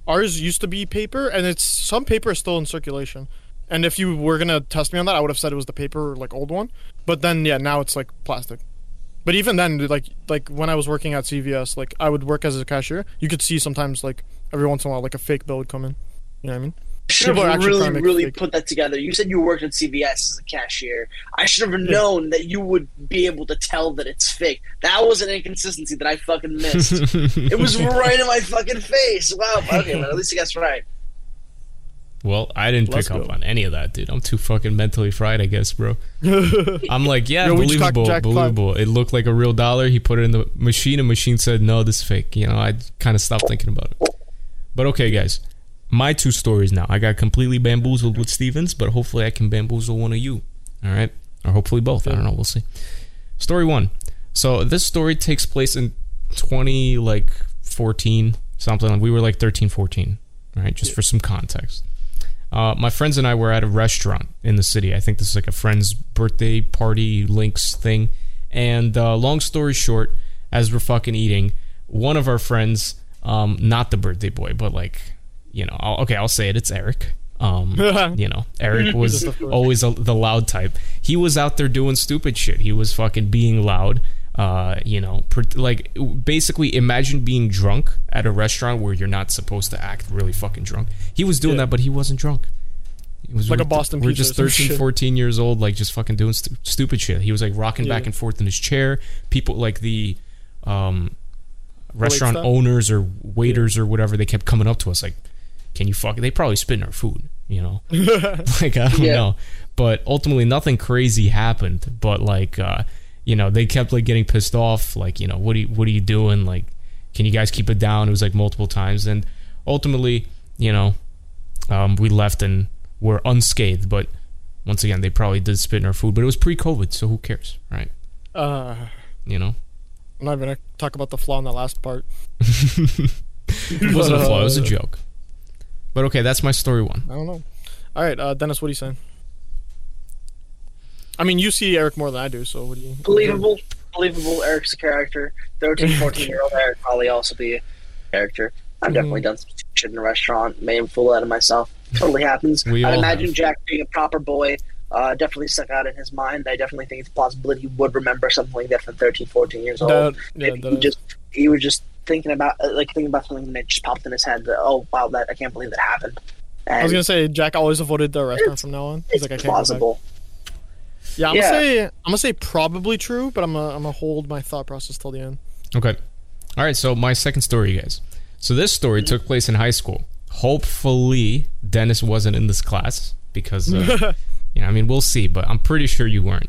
Ours used to be paper, and it's some paper is still in circulation. And if you were gonna test me on that, I would have said it was the paper, like old one. But then, yeah, now it's like plastic. But even then, like when I was working at CVS, like I would work as a cashier. You could see sometimes, like every once in a while, like a fake bill would come in. You know what I mean? Should have really put that together. You said you worked at CVS as a cashier. I should have known that you would be able to tell that it's fake. That was an inconsistency that I fucking missed. It was right in my fucking face. Wow. Okay, but at least I guessed right. Well, I didn't pick up on any of that, dude. I'm too fucking mentally fried, I guess, bro. I'm like, yeah, believable. It looked like a real dollar. He put it in the machine, and machine said, no, this is fake. You know, I kind of stopped thinking about it. But okay, guys. My two stories now. I got completely bamboozled with Steven's, but hopefully I can bamboozle one of you. All right? Or hopefully both. I don't know. We'll see. Story one. So this story takes place in 2014, something. Like, we were like 13, 14. All right? Just for some context. My friends and I were at a restaurant in the city. I think this is like a friend's birthday party links thing. And long story short, as we're fucking eating, one of our friends, not the birthday boy, but like... You know, I'll say it. It's Eric. You know, Eric was always the loud type. He was out there doing stupid shit. He was fucking being loud. You know, like basically imagine being drunk at a restaurant where you're not supposed to act really fucking drunk. He was doing that, but he wasn't drunk. It was like a Boston pizza. We're just 13, 14 years old, like just fucking doing stupid shit. He was like rocking back and forth in his chair. People like the... restaurant owners or waiters or whatever, they kept coming up to us like, can you fuck? They probably spit in our food, you know? Like, I don't know. But ultimately, nothing crazy happened. But, like, you know, they kept, like, getting pissed off. Like, you know, what are you doing? Like, can you guys keep it down? It was, like, multiple times. And ultimately, you know, we left and were unscathed. But once again, they probably did spit in our food. But it was pre-COVID, so who cares, right? You know? I'm not going to talk about the flaw in the last part. It wasn't a flaw. It was a joke. But okay, that's my story one. I don't know. All right, Dennis, what are you saying? I mean, you see Eric more than I do, so what do you... Believable. Believable. Eric's a character. 13, 14-year-old Eric probably also be a character. I've definitely done some shit in a restaurant, made him fool out of myself. Totally happens. I imagine Jack being a proper boy. Definitely stuck out in his mind. I definitely think it's possible that he would remember something like that from 13, 14 years old. He was just thinking about something that just popped in his head. That, oh wow, that I can't believe that happened. And I was gonna say Jack always avoided the restaurant from now on. He's like, I can't. Plausible. Yeah, I'm gonna say probably true, but I'm gonna hold my thought process till the end. Okay. All right. So my second story, you guys. So this story took place in high school. Hopefully, Dennis wasn't in this class because. Yeah, I mean, we'll see, but I'm pretty sure you weren't.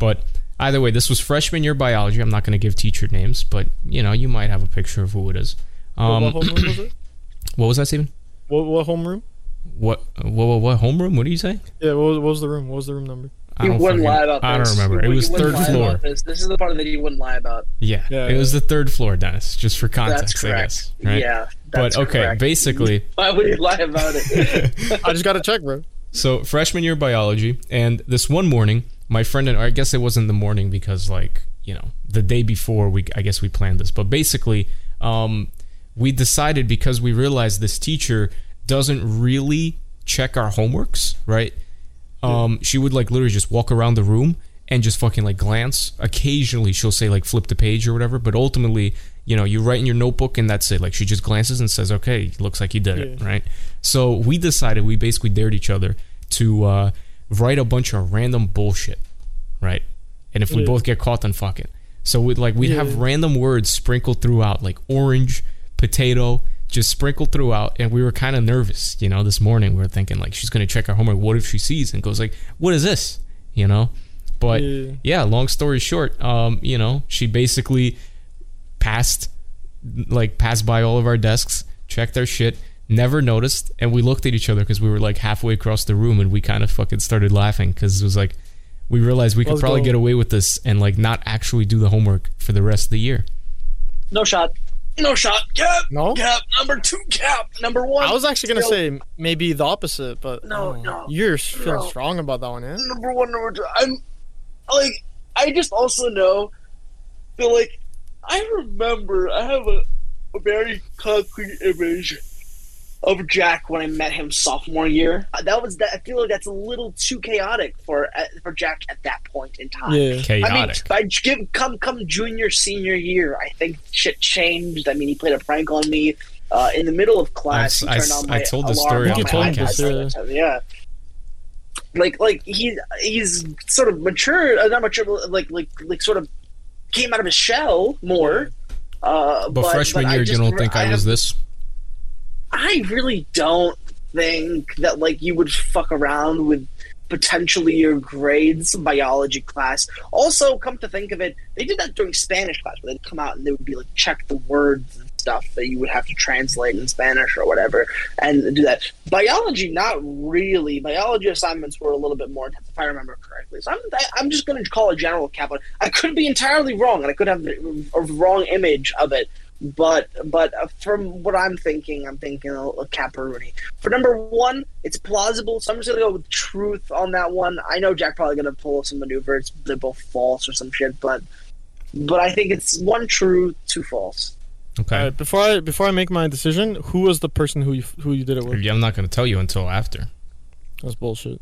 But either way, this was freshman year biology. I'm not going to give teacher names, but, you know, you might have a picture of who it is. What homeroom was it? What was that, Steven? What homeroom? What homeroom? What did you say? Yeah, what was the room? What was the room number? You wouldn't lie about this. I don't remember. It was third floor. This is the part that you wouldn't lie about. Yeah, it was the third floor, Dennis, just for context, I guess. Right? Yeah, that's correct. But, okay, basically... Why would you lie about it? I just got to check, bro. So, freshman year biology, and this one morning, my friend and I guess it wasn't the morning because, like, you know, the day before, we planned this. But basically, we decided because we realized this teacher doesn't really check our homeworks, right? She would, like, literally just walk around the room and just fucking, like, glance. Occasionally, she'll say, like, flip the page or whatever, but ultimately... You know, you write in your notebook and that's it. Like, she just glances and says, okay, looks like you did it, right? So we decided, we basically dared each other to write a bunch of random bullshit, right? And if we both get caught, then fuck it. So we'd have random words sprinkled throughout, like orange, potato, just sprinkled throughout. And we were kind of nervous, you know, this morning. We were thinking, like, she's going to check our homework. What if she sees and goes, like, what is this? You know? But, yeah, long story short, you know, she basically... passed by all of our desks, checked our shit, never noticed, and we looked at each other because we were like halfway across the room and we kind of fucking started laughing because it was like we realized we could probably get away with this and like not actually do the homework for the rest of the year. No shot. Cap. No. Cap. Number two. Cap. Number one. I was actually gonna say maybe the opposite, but no. You're feeling strong about that one, eh? Number one. Number two. I'm like, I just also know, feel like. I remember I have a very concrete image over Jack when I met him sophomore year. That was I feel like that's a little too chaotic for Jack at that point in time. Yeah. Chaotic. I mean, come junior, senior year, I think shit changed. I mean, he played a prank on me in the middle of class. I told the story on my podcast. Yeah. Like he's sort of mature, not mature, but like sort of came out of his shell more. But freshman year, you don't think I was this? I really don't think that like you would fuck around with potentially your grades in biology class. Also, come to think of it, they did that during Spanish class, where they'd come out and they would be like check the words and stuff that you would have to translate in Spanish or whatever, and do that. Biology, not really. Biology assignments were a little bit more intense, if I remember correctly. So I'm just going to call a general cap on it. I could be entirely wrong, and I could have a wrong image of it. But from what I'm thinking a Caperoni. For number one, it's plausible, so I'm just going to go with truth on that one. I know Jack probably going to pull some maneuvers. They're both false or some shit, but I think it's one true, two false. Okay. Right, before I make my decision, who was the person who you did it with? I'm not going to tell you until after. That's bullshit.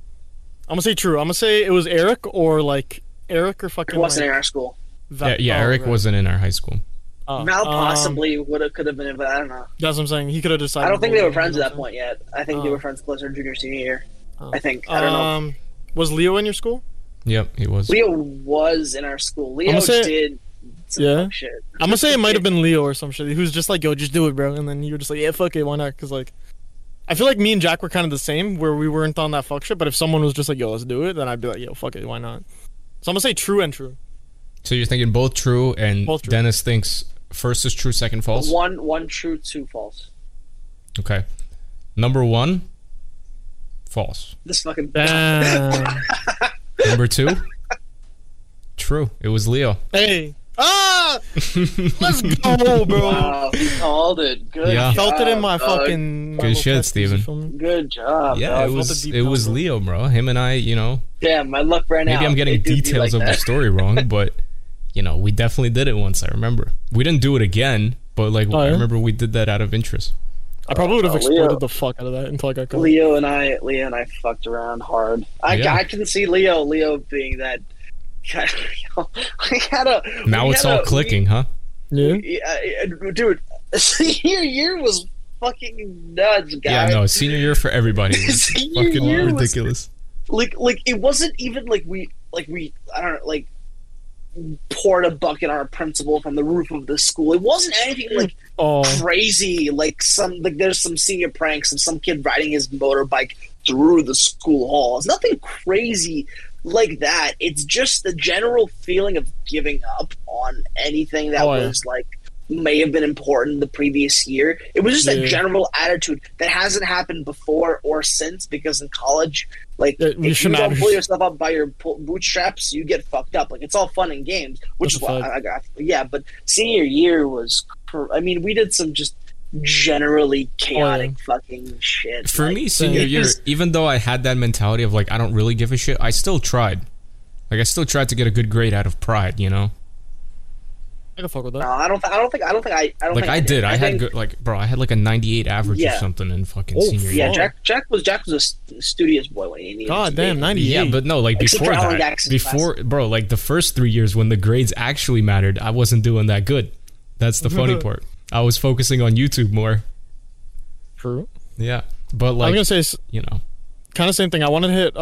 I'm going to say true. I'm going to say it was Eric or fucking... It wasn't in our school. Eric wasn't in our high school. Val possibly could have been, but I don't know. That's what I'm saying. He could have decided. I don't think they were friends at that point yet. I think they were friends closer to junior, senior year. I think. I don't know. Was Leo in your school? Yep, he was. Leo was in our school. Leo did some shit. I'm going to say it might have been Leo or some shit. He was just like, yo, just do it, bro. And then you were just like, yeah, fuck it, why not? Because, like, I feel like me and Jack were kind of the same, where we weren't on that fuck shit. But if someone was just like, yo, let's do it, then I'd be like, yo, fuck it, why not? So I'm going to say true and true. So you're thinking both true, and both true. Dennis thinks first is true, second false? One true, two false. Okay. Number one, false. This fucking... Number two, true. It was Leo. Hey. Ah! Let's go, bro. Wow, he called it. Good job. Felt it in my fucking... Good shit, Steven. Good job. Yeah, bro. It was Leo, bro. Him and I, you know... Damn, my luck ran out. Maybe I'm getting details of the story wrong, but... You know, we definitely did it once, I remember. We didn't do it again, but, like, I remember we did that out of interest. I probably would have exploded the fuck out of that until I got caught. Leo and I fucked around hard. I can see Leo being that... Now it's all clicking, huh? Yeah. Dude, senior year was fucking nuts, guys. Yeah, no, senior year for everybody was fucking ridiculous. Like, it wasn't even like we I don't know, like... poured a bucket on our principal from the roof of the school. It wasn't anything like crazy, like there's some senior pranks of some kid riding his motorbike through the school halls. Nothing crazy like that. It's just the general feeling of giving up on anything that was like may have been important the previous year. It was just a general attitude that hasn't happened before or since, because in college, like, if you don't pull yourself up by your bootstraps, you get fucked up. Like, it's all fun and games, which is why I got... Yeah, but senior year was... I mean, we did some just generally chaotic fucking shit. For me, senior year, even though I had that mentality of, like, I don't really give a shit, I still tried. Like, I still tried to get a good grade out of pride, you know? I can fuck with that. No, I don't think I did. I had like a 98 average or something in fucking senior year. Yeah, Jack was a studious boy when he needed. God damn, 98. Yeah, but no, like before that, bro, like the first 3 years when the grades actually mattered, I wasn't doing that good. That's the funny part. I was focusing on YouTube more. True. Yeah, but like I'm gonna say, you know, kind of same thing. I wanted to hit.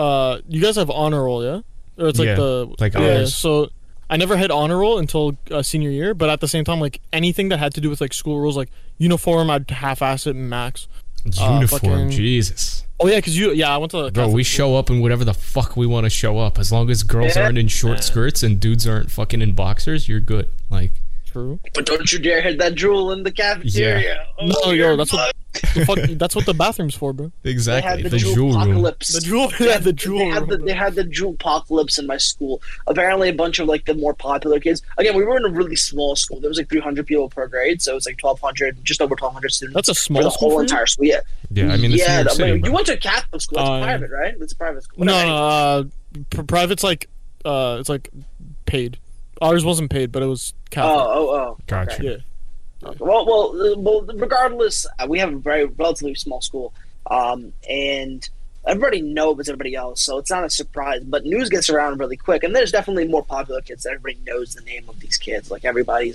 You guys have honor roll, yeah? Or it's like honors. So. I never hit honor roll until senior year, but at the same time, like, anything that had to do with, like, school rules, like, uniform, I'd half-ass it max. Uniform, Jesus. Oh, yeah, because I went to... Bro, we show up in whatever the fuck we want to show up. As long as girls aren't in short skirts and dudes aren't fucking in boxers, you're good. Like... True. But don't you dare hit that drool in the cafeteria. Yeah. Oh, no, yo, that's what the bathroom's for, bro. Exactly. They had the drool apocalypse. They had the drool apocalypse in my school. Apparently, a bunch of like the more popular kids. Again, we were in a really small school. There was like 300 people per grade, so it was like 1,200, just over 1,200 students. That's a small school. The whole entire school. Yeah. Yeah, I mean, you went to a Catholic school. It's private, right? It's a private school. No, private's like, it's like paid. Ours wasn't paid, but it was Catholic. Gotcha. Okay. Yeah. Well, regardless, we have a relatively small school, and everybody knows everybody else, so it's not a surprise. But news gets around really quick, and there's definitely more popular kids. Everybody knows the name of these kids. Like, everybody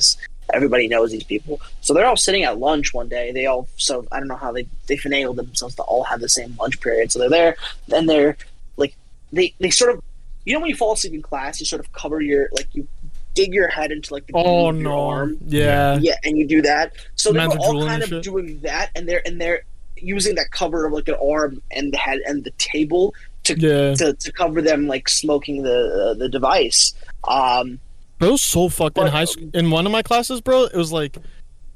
knows these people. So they're all sitting at lunch one day. So I don't know how they finagled themselves to all have the same lunch period. So they're there, and they're like, they sort of, you know, when you fall asleep in class, you sort of cover your, like, you dig your head into, like, the arm. Yeah, and you do that. So they were all kind of doing that, and they're using that cover of, like, an arm and the head and the table to cover them, like, smoking the device. It was so fucked in high school. In one of my classes, bro, it was like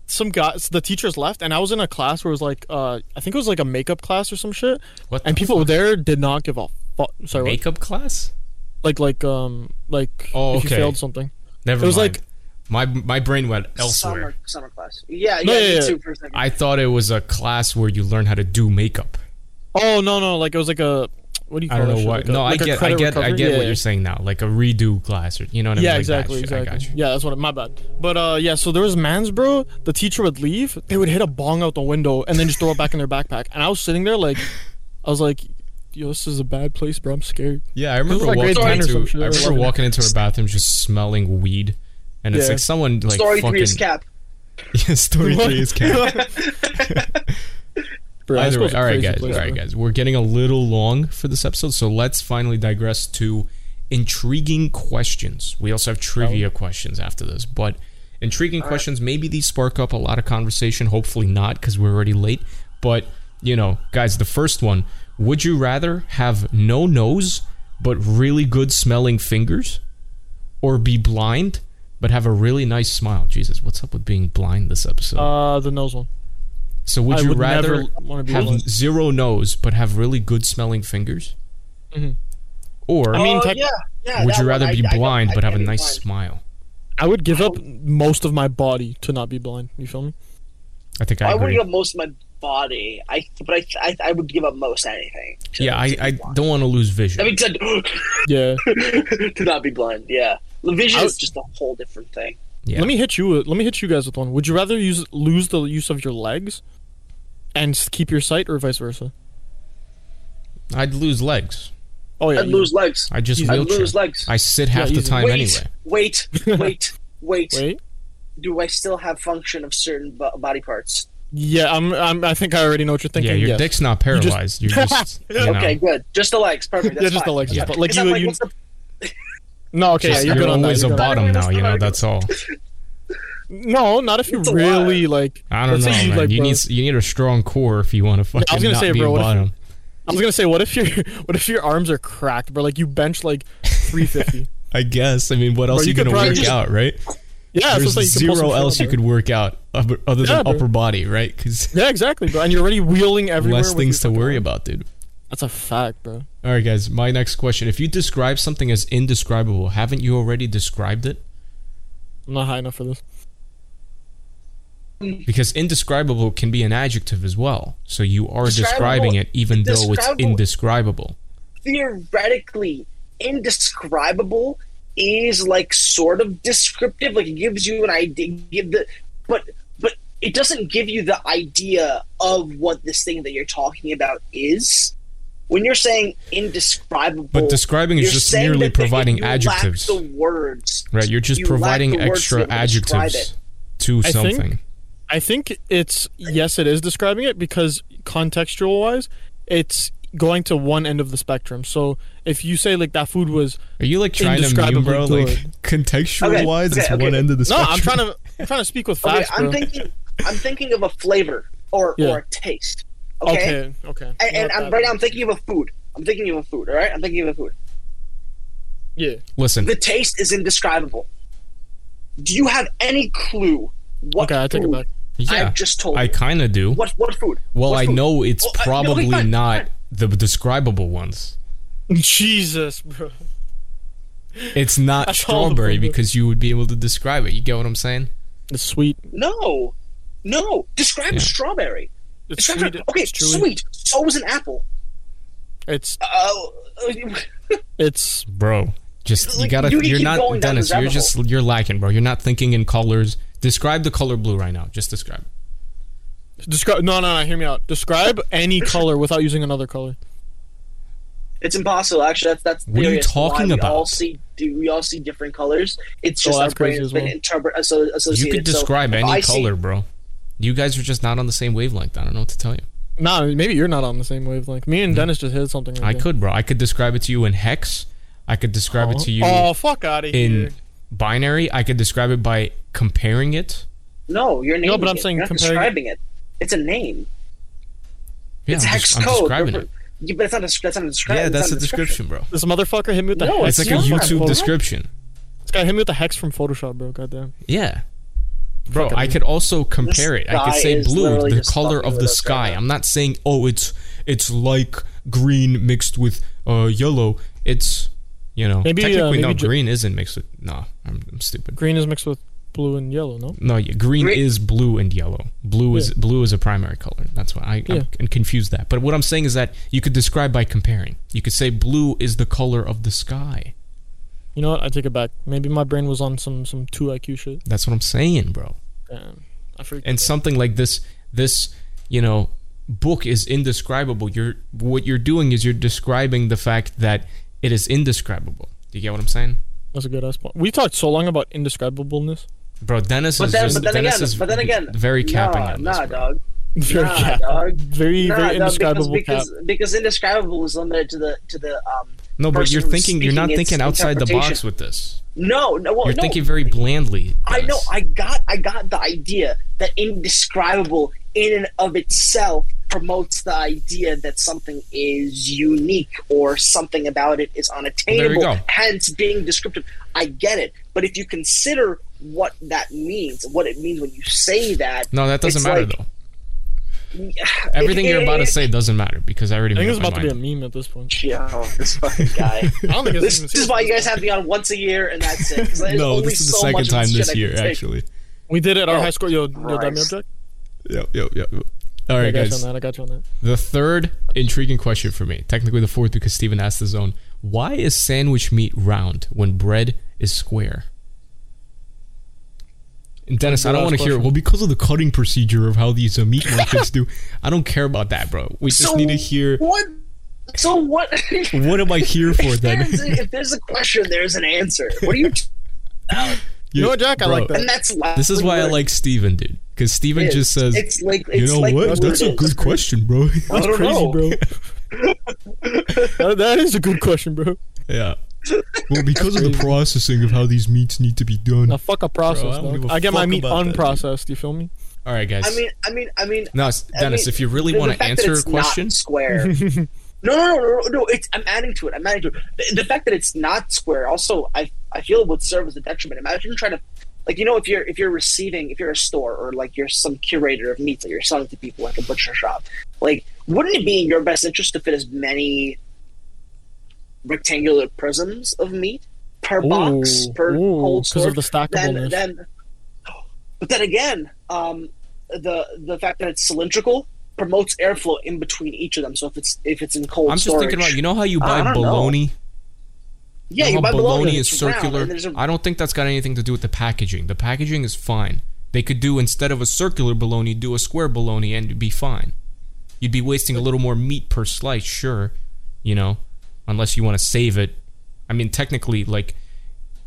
some guys, the teachers left, and I was in a class where it was like, I think it was like a makeup class or some shit. What? And people there did not give a fuck. Sorry, makeup class? Like if you failed something. Never mind. It was like my brain went elsewhere. Summer class. Yeah. I thought it was a class where you learn how to do makeup. Oh no! Like it was like a. What do you call it? I don't know what. No, like I get what you're saying now. Like a redo class, or you know what I mean? Yeah, like exactly. I got you. Yeah, that's what. My bad. But so there was mans, bro. The teacher would leave. They would hit a bong out the window and then just throw it back in their backpack. And I was sitting there like, I was like, yo, this is a bad place, bro. I'm scared. Yeah, I remember walking into a bathroom just smelling weed, and it's like someone like story fucking. Story 3 is cap. Yeah, story 3 is cap. All right, guys. We're getting a little long for this episode, so let's finally digress to intriguing questions. We also have trivia questions after this, but intriguing questions. Maybe these spark up a lot of conversation. Hopefully not, because we're already late. But you know, guys, the first one: would you rather have no nose but really good smelling fingers, or be blind but have a really nice smile? Jesus, what's up with being blind this episode? The nose one. So would you rather have zero nose but have really good smelling fingers? Mm-hmm. Or would you rather be blind but have a nice smile? I would give up most of my body to not be blind. You feel me? I think I agree. I would give up most of my body. I would give up most anything. Yeah, I don't want to lose vision. I mean, to not be blind. Yeah, vision is just a whole different thing. Yeah. Let me hit you guys with one. Would you rather lose the use of your legs and keep your sight, or vice versa? I'd lose legs. Oh yeah, I'd lose legs. I just lose legs. I sit half the time anyway. Wait. Do I still have function of certain body parts? Yeah, I think I already know what you're thinking. Yeah, your dick's not paralyzed. You're just okay, good. Just the legs, perfect. That's just the legs. Yeah. But like you. No, okay, just, you're always a bottom now, you know, that's all. No, not if you really, like... I don't know, man. You need a strong core if you want to fucking be a bottom. I was going to say, what if your arms are cracked, bro? Like, you bench, like, 350. I guess. I mean, what else are you going to work out, right? Yeah, there's zero else you could work out other than upper body, right? Yeah, exactly, bro. And you're already wheeling everywhere. Less things to worry about, dude. That's a fact, bro. All right, guys. My next question. If you describe something as indescribable, haven't you already described it? I'm not high enough for this. Because indescribable can be an adjective as well. So you are describing it even though it's indescribable. Theoretically, indescribable is like sort of descriptive. Like it gives you an idea. But it doesn't give you the idea of what this thing that you're talking about is. When you're saying indescribable, but describing is just merely providing adjectives. Lack the words, right? You're just providing extra adjectives to something. I think it's it is describing it because contextual wise, it's going to one end of the spectrum. So if you say like that food was, are you like trying to meme, bro? Good. Like contextual wise, it's one end of the spectrum. No, I'm trying to speak with facts. Okay, I'm thinking of a flavor or a taste. Okay. And I'm thinking of a food. All right, Yeah. Listen. The taste is indescribable. Do you have any clue what? Okay, I take it back. Yeah, I've just told you. I kind of do. What food? Well, I know it's probably not the describable ones. Jesus, bro. It's not strawberry because you would be able to describe it. You get what I'm saying? It's sweet. No. Describe strawberry. It's sweet. Okay, sweet. So is an apple. It's. It's bro. Just like, you're not Dennis. You're lacking, bro. You're not thinking in colors. Describe the color blue right now. Just describe. No, hear me out. Describe any color without using another color. It's impossible. Actually, that's what are you talking about? We all see different colors. It's just our brain has been associated. You could describe any color, bro. You guys are just not on the same wavelength. I don't know what to tell you. No, maybe you're not on the same wavelength. Me and Dennis just hit something. Right I could, bro. I could describe it to you in hex. I could describe it to you. Oh, fuck out of here. In binary, I could describe it by comparing it. No, you're naming it. No, but I'm saying describing it. It's a name. Yeah, it's hex code. I'm describing it. Yeah, but that's not a description. Yeah, that's a description, bro. This motherfucker hit me with the hex. It's like a YouTube description. This guy hit me with the hex from Photoshop, bro. Goddamn. Yeah. Bro, I could also compare it. I could say blue, the color of the sky. I'm not saying, it's like green mixed with yellow. It's, technically green isn't mixed with... No, I'm stupid. Green is mixed with blue and yellow, no? No, yeah, green is blue and yellow. Blue is a primary color. That's why I'm confused that. But what I'm saying is that you could describe by comparing. You could say blue is the color of the sky. You know what? I take it back. Maybe my brain was on some 2 IQ shit. That's what I'm saying, bro. Damn. I freaked out. Something like this, book is indescribable. What you're doing is you're describing the fact that it is indescribable. Do you get what I'm saying? That's a good ass point. We talked so long about indescribableness. Bro, Dennis is very capping on this. Nah, dog. Very cap. Dog. Very, very indescribable because indescribable is limited to the No, but you're thinking. You're not thinking outside the box with this. No. Well, you're thinking very blandly. I know. I got the idea that indescribable, in and of itself, promotes the idea that something is unique or something about it is unattainable. There you go. Hence, being descriptive. I get it. But if you consider what that means, what it means when you say that, no, that doesn't matter though. Everything you're about to say doesn't matter because I already made my mind. I think it's about to be a meme at this point. Yeah, this fucking guy. This is why you guys have me on once a year and that's it. No, this is the second time this year, actually. We did it at our high school. Yo, that mail check? Yep. All right, guys. I got you on that. The third intriguing question for me, technically the fourth because Steven asked his own, why is sandwich meat round when bread is square? Dennis, I don't want to hear it. Well, because of the cutting procedure of how these meat markets do, I don't care about that, bro. We just need to hear. What? So what? What am I here for then? If there's a question, there's an answer. What are you? You know what, Jack? Bro, I like that. And that's this is why I like Steven, dude. Because Steven just says, what? That's a good question, bro. That's crazy, bro. That is a good question, bro. Yeah. Well, because of the processing of how these meats need to be done. Now, fuck a process, bro. I get my meat unprocessed. You feel me? All right, guys. I mean. No, Dennis, if you really want to answer a question, not square. No. I'm adding to it. The fact that it's not square, also, I feel it would serve as a detriment. Imagine trying to, if you're a store or like you're some curator of meats that you're selling to people like a butcher shop, like, wouldn't it be in your best interest to fit as many rectangular prisms of meat per box per whole store because of the stackableness? But then again, the fact that it's cylindrical promotes airflow in between each of them. So if it's in cold storage, I'm just thinking about how you buy bologna. Yeah, you buy bologna is circular. I don't think that's got anything to do with the packaging. The packaging is fine. They could do, instead of a circular bologna, do a square bologna and it'd be fine. You'd be wasting a little more meat per slice, sure, Unless you want to save it. I mean, technically,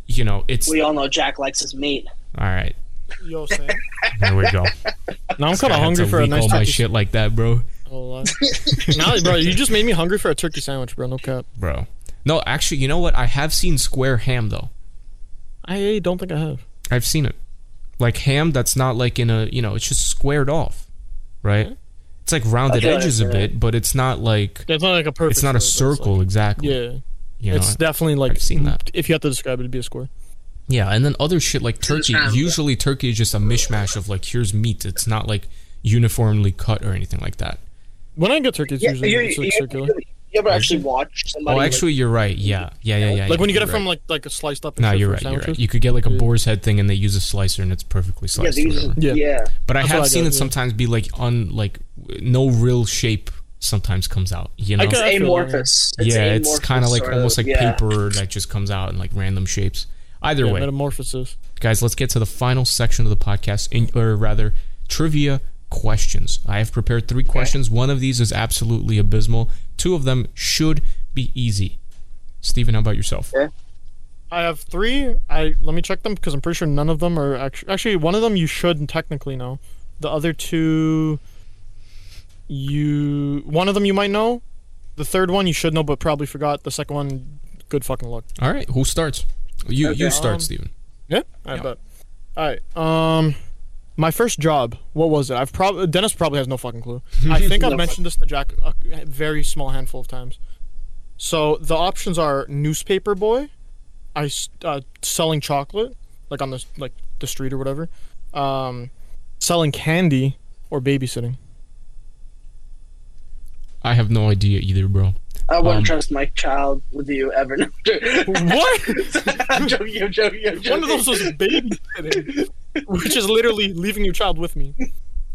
it's... We all know Jack likes his meat. All right. Yo, Sam. There we go. Now I'm kind of hungry for a nice turkey. All my shit like that, bro. Now, bro, you just made me hungry for a turkey sandwich, bro. No cap. Bro. No, actually, you know what? I have seen square ham, though. I don't think I have. I've seen it. Like ham that's not like in a... it's just squared off, right? Okay. It's like rounded edges a bit, but it's not like... It's not like a perfect... It's not a circle, exactly. Yeah. It's definitely like... I've seen that. If you have to describe it, it'd be a square. Yeah, and then other shit like turkey. Usually turkey is just a mishmash of here's meat. It's not like uniformly cut or anything like that. When I get turkey, it's usually circular. You ever actually watch somebody... Oh, actually, you're right. Yeah. Like when you get it from like a sliced up... No, you're right. You could get like a boar's head thing and they use a slicer and it's perfectly sliced. Yeah. But I have seen it sometimes be like no real shape sometimes comes out. It's amorphous. It's kind of like almost like paper that just comes out in like random shapes. Either way. Metamorphosis. Guys, let's get to the final section of the podcast, or rather, trivia questions. I have prepared three questions. One of these is absolutely abysmal. Two of them should be easy. Steven, how about yourself? Yeah. I have three. Let me check them because I'm pretty sure none of them are actually one of them you should technically know. The other two, one of them you might know. The third one you should know but probably forgot. The second one, good fucking luck. All right, who starts? You start, Steven. Yeah, I bet. All right. My first job, what was it? Dennis probably has no fucking clue. I think I've mentioned this to Jack a very small handful of times. So the options are newspaper boy, selling chocolate, like on the street or whatever, selling candy, or babysitting. I have no idea either, bro. I wouldn't trust my child with you ever. What? I'm joking. One of those was babysitting, which is literally leaving your child with me.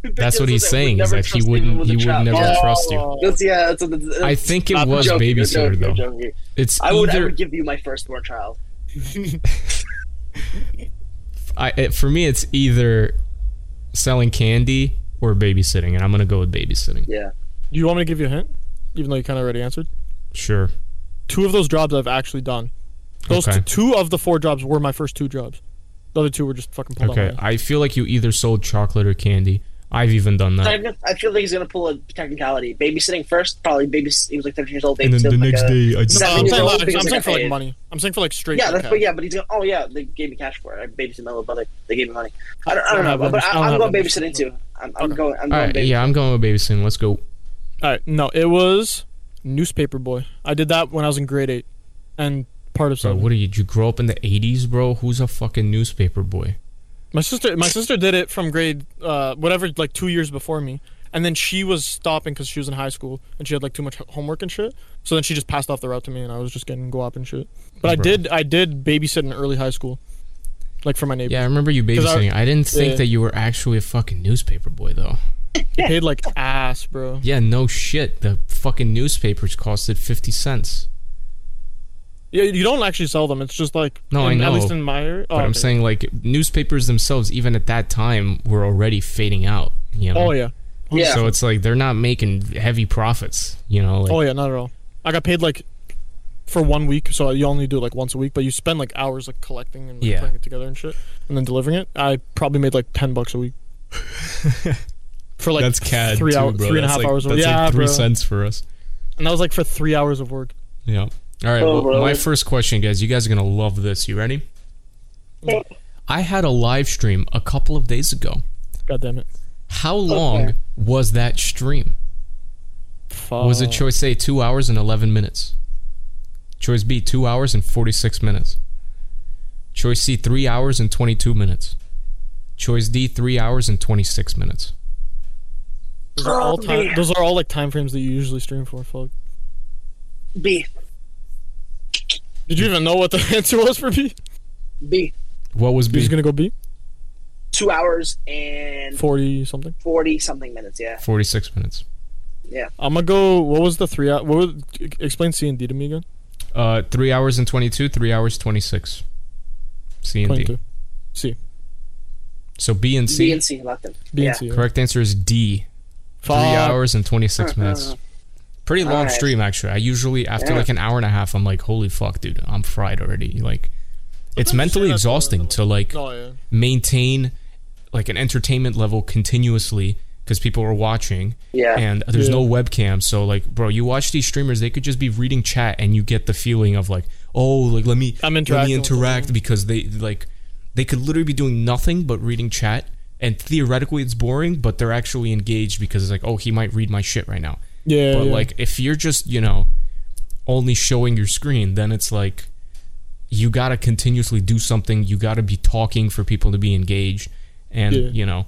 That's what he's saying, is that he would never trust you. That's I think it was babysitter, though. I would give you my firstborn child. For me, it's either selling candy or babysitting, and I'm going to go with babysitting. Yeah. Do you want me to give you a hint, even though you kind of already answered? Sure. Two of those jobs I've actually done. Two of the four jobs were my first two jobs. The other two were just fucking pulled out. Okay, I feel like you either sold chocolate or candy. I've even done that. I feel like he's going to pull a technicality. Babysitting first, probably he was like 13 years old. And then the next day, I just... I'm saying for like money. I'm saying for like straight... Yeah, but he's going, oh yeah, they gave me cash for it. I babysit my little brother. They gave me money. I don't know, but I'm going babysitting too. I'm going with babysitting. Let's go. All right, no, it was newspaper boy. I did that when I was in grade 8 and part of... Bro, what are you? Did you grow up in the 80s, bro? Who's a fucking newspaper boy? My sister did it from grade 2 years before me, and then she was stopping because she was in high school and she had like too much homework and shit. So then she just passed off the route to me, and I was just getting go up and shit. But I did babysit in early high school, like for my neighbors. Yeah, I remember you babysitting. I didn't think that you were actually a fucking newspaper boy though. You paid like ass, bro. Yeah, no shit. The fucking newspapers costed 50 cents. Yeah, you don't actually sell them. It's just like... No, I know. At least in my... I'm saying like newspapers themselves, even at that time, were already fading out. You know? Oh, yeah. Yeah. So it's like they're not making heavy profits, you know? Like, oh, yeah, not at all. I got paid like for 1 week, so you only do it like once a week, but you spend like hours like collecting and putting it together and shit, and then delivering it. I probably made like $10 a week. For like... That's CAD 3 and a half hours of work. That's like 3 cents for us. And that was like for 3 hours of work. Yeah. All right, well, my first question, guys. You guys are going to love this. You ready? Yeah. I had a live stream a couple of days ago. God damn it. How long was that stream? Was it choice A, 2 hours and 11 minutes? Choice B, 2 hours and 46 minutes? Choice C, 3 hours and 22 minutes? Choice D, 3 hours and 26 minutes? Those are all like time frames that you usually stream for, fuck. B. Did you even know what the answer was for B? B. What was B? He's going to go B? 2 hours and... 40-something? 40-something minutes, yeah. 46 minutes. Yeah. I'm going to go... What was the 3 hour... Explain C and D to me again. 3 hours and 22, 3 hours 26. C and 22. D. C. So B and C? B and C, locked in. B and C. Correct answer is D. 3 hours and 26 minutes. Pretty long stream, actually. I usually, after like an hour and a half, I'm like, holy fuck, dude, I'm fried already. Like, it's mentally exhausting to like maintain like an entertainment level continuously because people are watching. Yeah. And there's no webcam. So like, bro, you watch these streamers, they could just be reading chat and you get the feeling of like, oh, like let me interact, because they could literally be doing nothing but reading chat. And theoretically it's boring, but they're actually engaged because it's like, oh, he might read my shit right now. Yeah, but like if you're just, you know, only showing your screen, then it's like you gotta continuously do something. You gotta be talking for people to be engaged, and you know,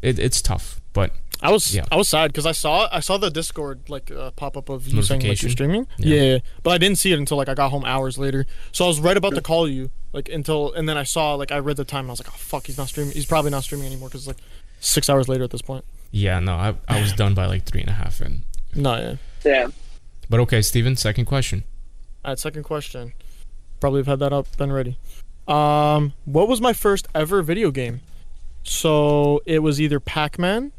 it's tough. But I was sad because I saw the Discord like pop up of you saying like you're streaming. Yeah, but I didn't see it until like I got home hours later. So I was right about to call you like and then I saw like I read the time and I was like, oh fuck, he's not streaming. He's probably not streaming anymore because it's like 6 hours later at this point. Yeah, no, I was done by like 3 and a half in. No, yeah. But okay, Steven, second question. All right, second question. Probably have had that up and ready. What was my first ever video game? So it was either Pac-Man,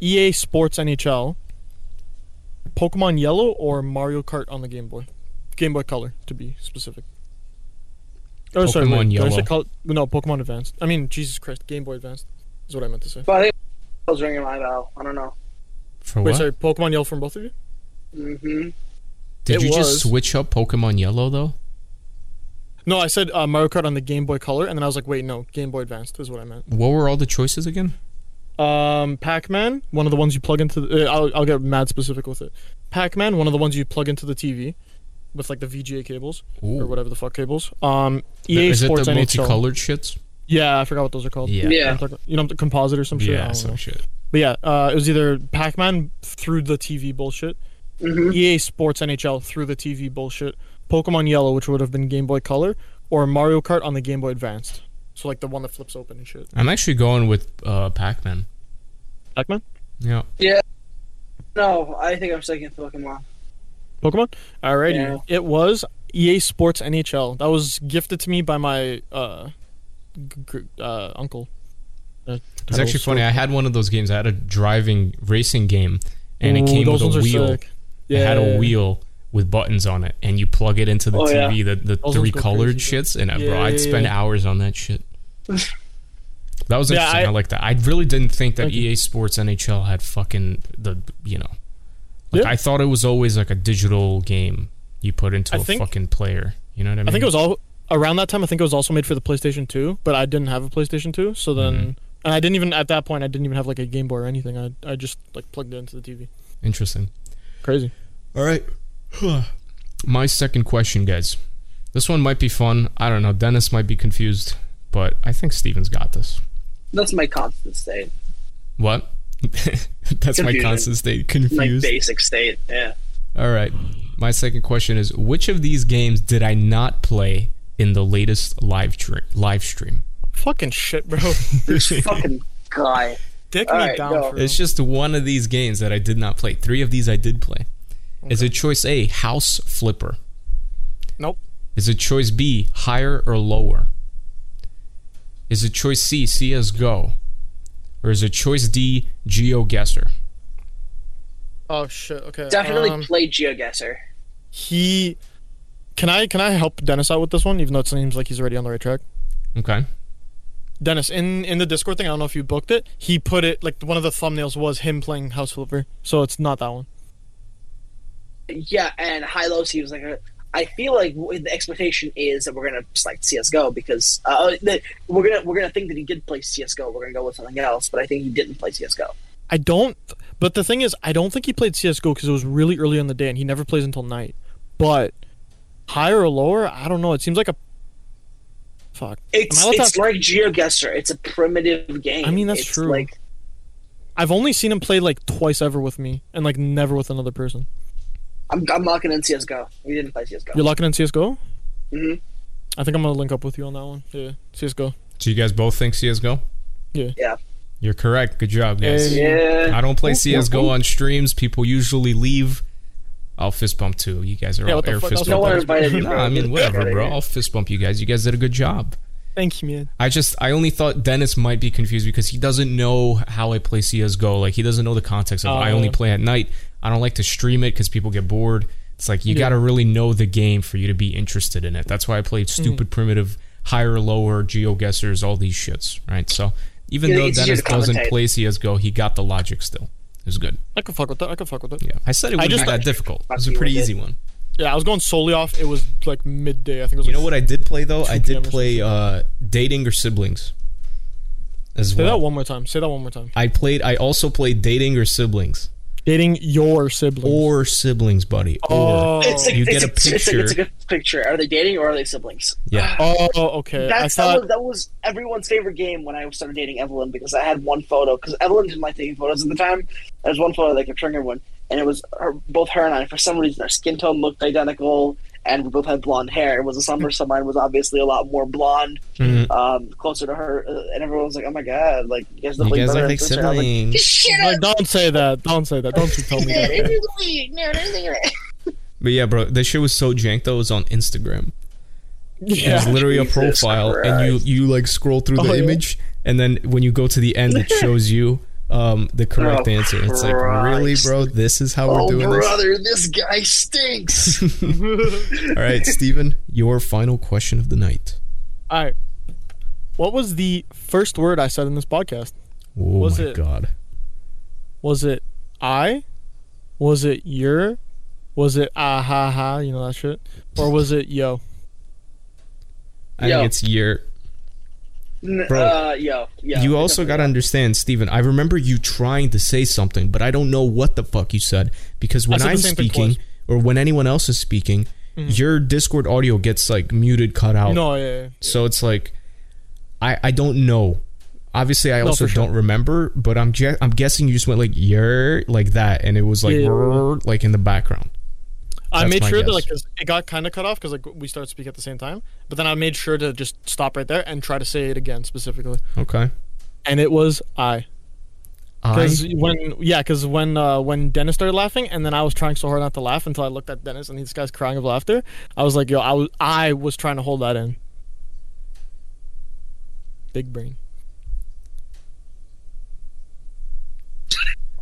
EA Sports NHL, Pokemon Yellow, or Mario Kart on the Game Boy. Game Boy Color, to be specific. Oh, Pokemon sorry, wait, Yellow. Did I say color? No, Pokemon Advanced. I mean, Jesus Christ, Game Boy Advanced is what I meant to say. But I think I was ringing my bell. I don't know. For what? Wait, sorry, Pokemon Yellow from both of you? Mm-hmm. Did you just switch up Pokemon Yellow, though? No, I said Mario Kart on the Game Boy Color, and then I was like, wait, no, Game Boy Advanced is what I meant. What were all the choices again? Pac-Man, one of the ones you plug into the... I'll get mad specific with it. Pac-Man, one of the ones you plug into the TV with, like, the VGA cables. Ooh. Or whatever the fuck cables. EA is Sports NHL. Is it the multicolored shits? Yeah, I forgot what those are called. Yeah. You know, the composite or some shit? Yeah, some shit. But yeah, it was either Pac-Man through the TV bullshit, mm-hmm. EA Sports NHL through the TV bullshit, Pokemon Yellow, which would have been Game Boy Color, or Mario Kart on the Game Boy Advanced. So, like, the one that flips open and shit. I'm actually going with Pac-Man. Pac-Man? Yeah. Yeah. No, I think I'm sticking with Pokemon. Pokemon? Alrighty. Yeah. It was EA Sports NHL. That was gifted to me by my uncle. It's actually funny. I had one of those games. I had a driving racing game, and it came with a wheel. Yeah. It had a wheel with buttons on it, and you plug it into the TV, the three colored shits, and I'd spend hours on that shit. That was interesting. I like that. I really didn't think that EA Sports NHL had fucking the, you know. Like, yeah. I thought it was always like a digital game you put into fucking player. You know what I mean? I think it was all... Around that time, I think it was also made for the PlayStation 2, but I didn't have a PlayStation 2, so then... Mm-hmm. And I didn't even, at that point, I didn't even have, like, a Game Boy or anything. I just, like, plugged it into the TV. Interesting. Crazy. All right. My second question, guys. This one might be fun. I don't know. Dennis might be confused, but I think Steven's got this. That's my constant state. What? That's confusing. My constant state. Confused. My basic state, yeah. All right. My second question is, which of these games did I not play in the latest live stream? Fucking shit, bro. This fucking guy. Dick all me right, down. Go. For it's just one of these games that I did not play. Three of these I did play. Okay. Is it choice A, House Flipper? Nope. Is it choice B, Higher or Lower? Is it choice C, CS:GO? Or is it choice D, GeoGuessr? Oh shit. Okay. Definitely play GeoGuessr. Can I help Dennis out with this one, even though it seems like he's already on the right track? Okay. Dennis, in the Discord thing, I don't know if you booked it, he put it, like, one of the thumbnails was him playing House Flipper, so it's not that one. Yeah, and Hylos, he was like, I feel like the expectation is that we're going to select CS:GO, because we're gonna think that he did play CS:GO, we're going to go with something else, but I think he didn't play CS:GO. But the thing is, I don't think he played CS:GO, because it was really early in the day, and he never plays until night, but Higher or Lower, I don't know, it seems like a... Fuck. It's like GeoGuessr. It's a primitive game. I mean, that's true. Like, I've only seen him play like twice ever with me, and like never with another person. I'm locking in CS:GO. We didn't play CS:GO. You're locking in CS:GO? Mm-hmm. I think I'm gonna link up with you on that one. Yeah, CS:GO. So you guys both think CS:GO? Yeah. Yeah. You're correct. Good job, guys. Yeah. I don't play CS:GO on streams. People usually leave. I'll fist bump too. You guys are all air fist bump. No, I mean, whatever, bro. I'll fist bump you guys. You guys did a good job. Thank you, man. I only thought Dennis might be confused because he doesn't know how I play CS:GO. Like, he doesn't know the context of I only play at night. I don't like to stream it because people get bored. It's like, you got to really know the game for you to be interested in it. That's why I played stupid, primitive, Higher, Lower, GeoGuessrs, all these shits, right? So even though Dennis doesn't play CS:GO, he got the logic still. It was good. I could fuck with that. Yeah, I said it wasn't that difficult. It was a pretty easy one. Yeah, I was going solely off. It was like midday. I think it was. You know what I did play though? I did play Dating or Siblings. As well. Say that one more time. I also played Dating or Siblings. Dating your siblings. Or siblings, buddy. Oh, you get a picture. It's a good picture. Are they dating or are they siblings? Yeah. Oh, okay. That was everyone's favorite game when I started dating Evelyn, because I had one photo. Because Evelyn didn't like taking photos at the time. There was one photo that kept showing everyone, and it was both her and I. For some reason, our skin tone looked identical, and we both had blonde hair. It was a summer, so mine was obviously a lot more blonde, closer to her, and everyone was like, "Oh my god, like you guys look like siblings." Like, don't say that. Don't you tell me that. But yeah, bro, that shit was so jank though. It was on Instagram. Yeah. It's literally Jesus a profile, Christ. And you like scroll through the image, and then when you go to the end, it shows you the correct answer. It's like, really, bro? This is how we're doing this? This guy stinks. All right, Steven, your final question of the night. All right. What was the first word I said in this podcast? Oh my God. Was it I? Was it your? Was it ah ha ha? You know that shit? Or was it yo? I think it's your. Bro, you also got to understand, Steven, I remember you trying to say something, but I don't know what the fuck you said, because when I'm speaking or when anyone else is speaking, your Discord audio gets like muted, cut out. So it's like, I don't know. Obviously, I also don't remember, but I'm guessing you just went like "yer" like that, and it was like like in the background. I made sure that like it got kind of cut off because like we started speaking at the same time, but then I made sure to just stop right there and try to say it again specifically. Okay. And it was I. Because when Dennis started laughing, and then I was trying so hard not to laugh until I looked at Dennis and this guy's crying of laughter. I was like, yo, I was trying to hold that in. Big brain.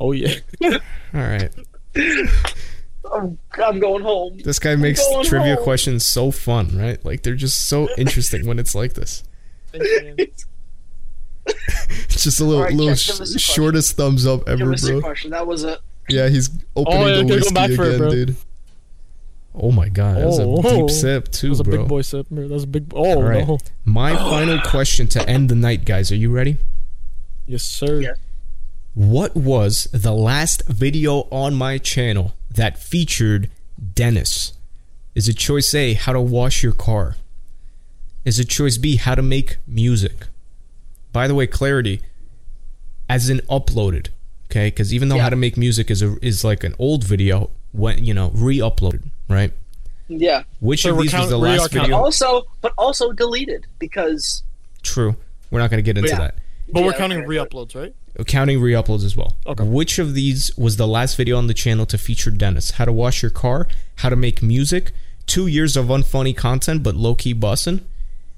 Oh yeah. All right. I'm going home. This guy makes trivia questions so fun, right? Like they're just so interesting when it's like this. It's just a little shortest thumbs up ever, bro. That was it. Yeah, he's opening the whiskey again, dude. Oh my God, that was a deep sip too, bro. That was a big boy sip. That was a big. Oh right. No. My final question to end the night, guys. Are you ready? Yes, sir. Yeah. What was the last video on my channel that featured Dennis? Is it choice A, how to wash your car? Is it choice B, how to make music? By the way, clarity, as in uploaded, okay? Because even though how to make music is like an old video, when re-uploaded, right? Yeah. Which of these was the last video? Also deleted because. True. We're not going to get into that. But we're counting re-uploads, right? Counting re-uploads as well. Okay. Which of these was the last video on the channel to feature Dennis? How to wash your car? How to make music? 2 years of unfunny content but low-key bussin'?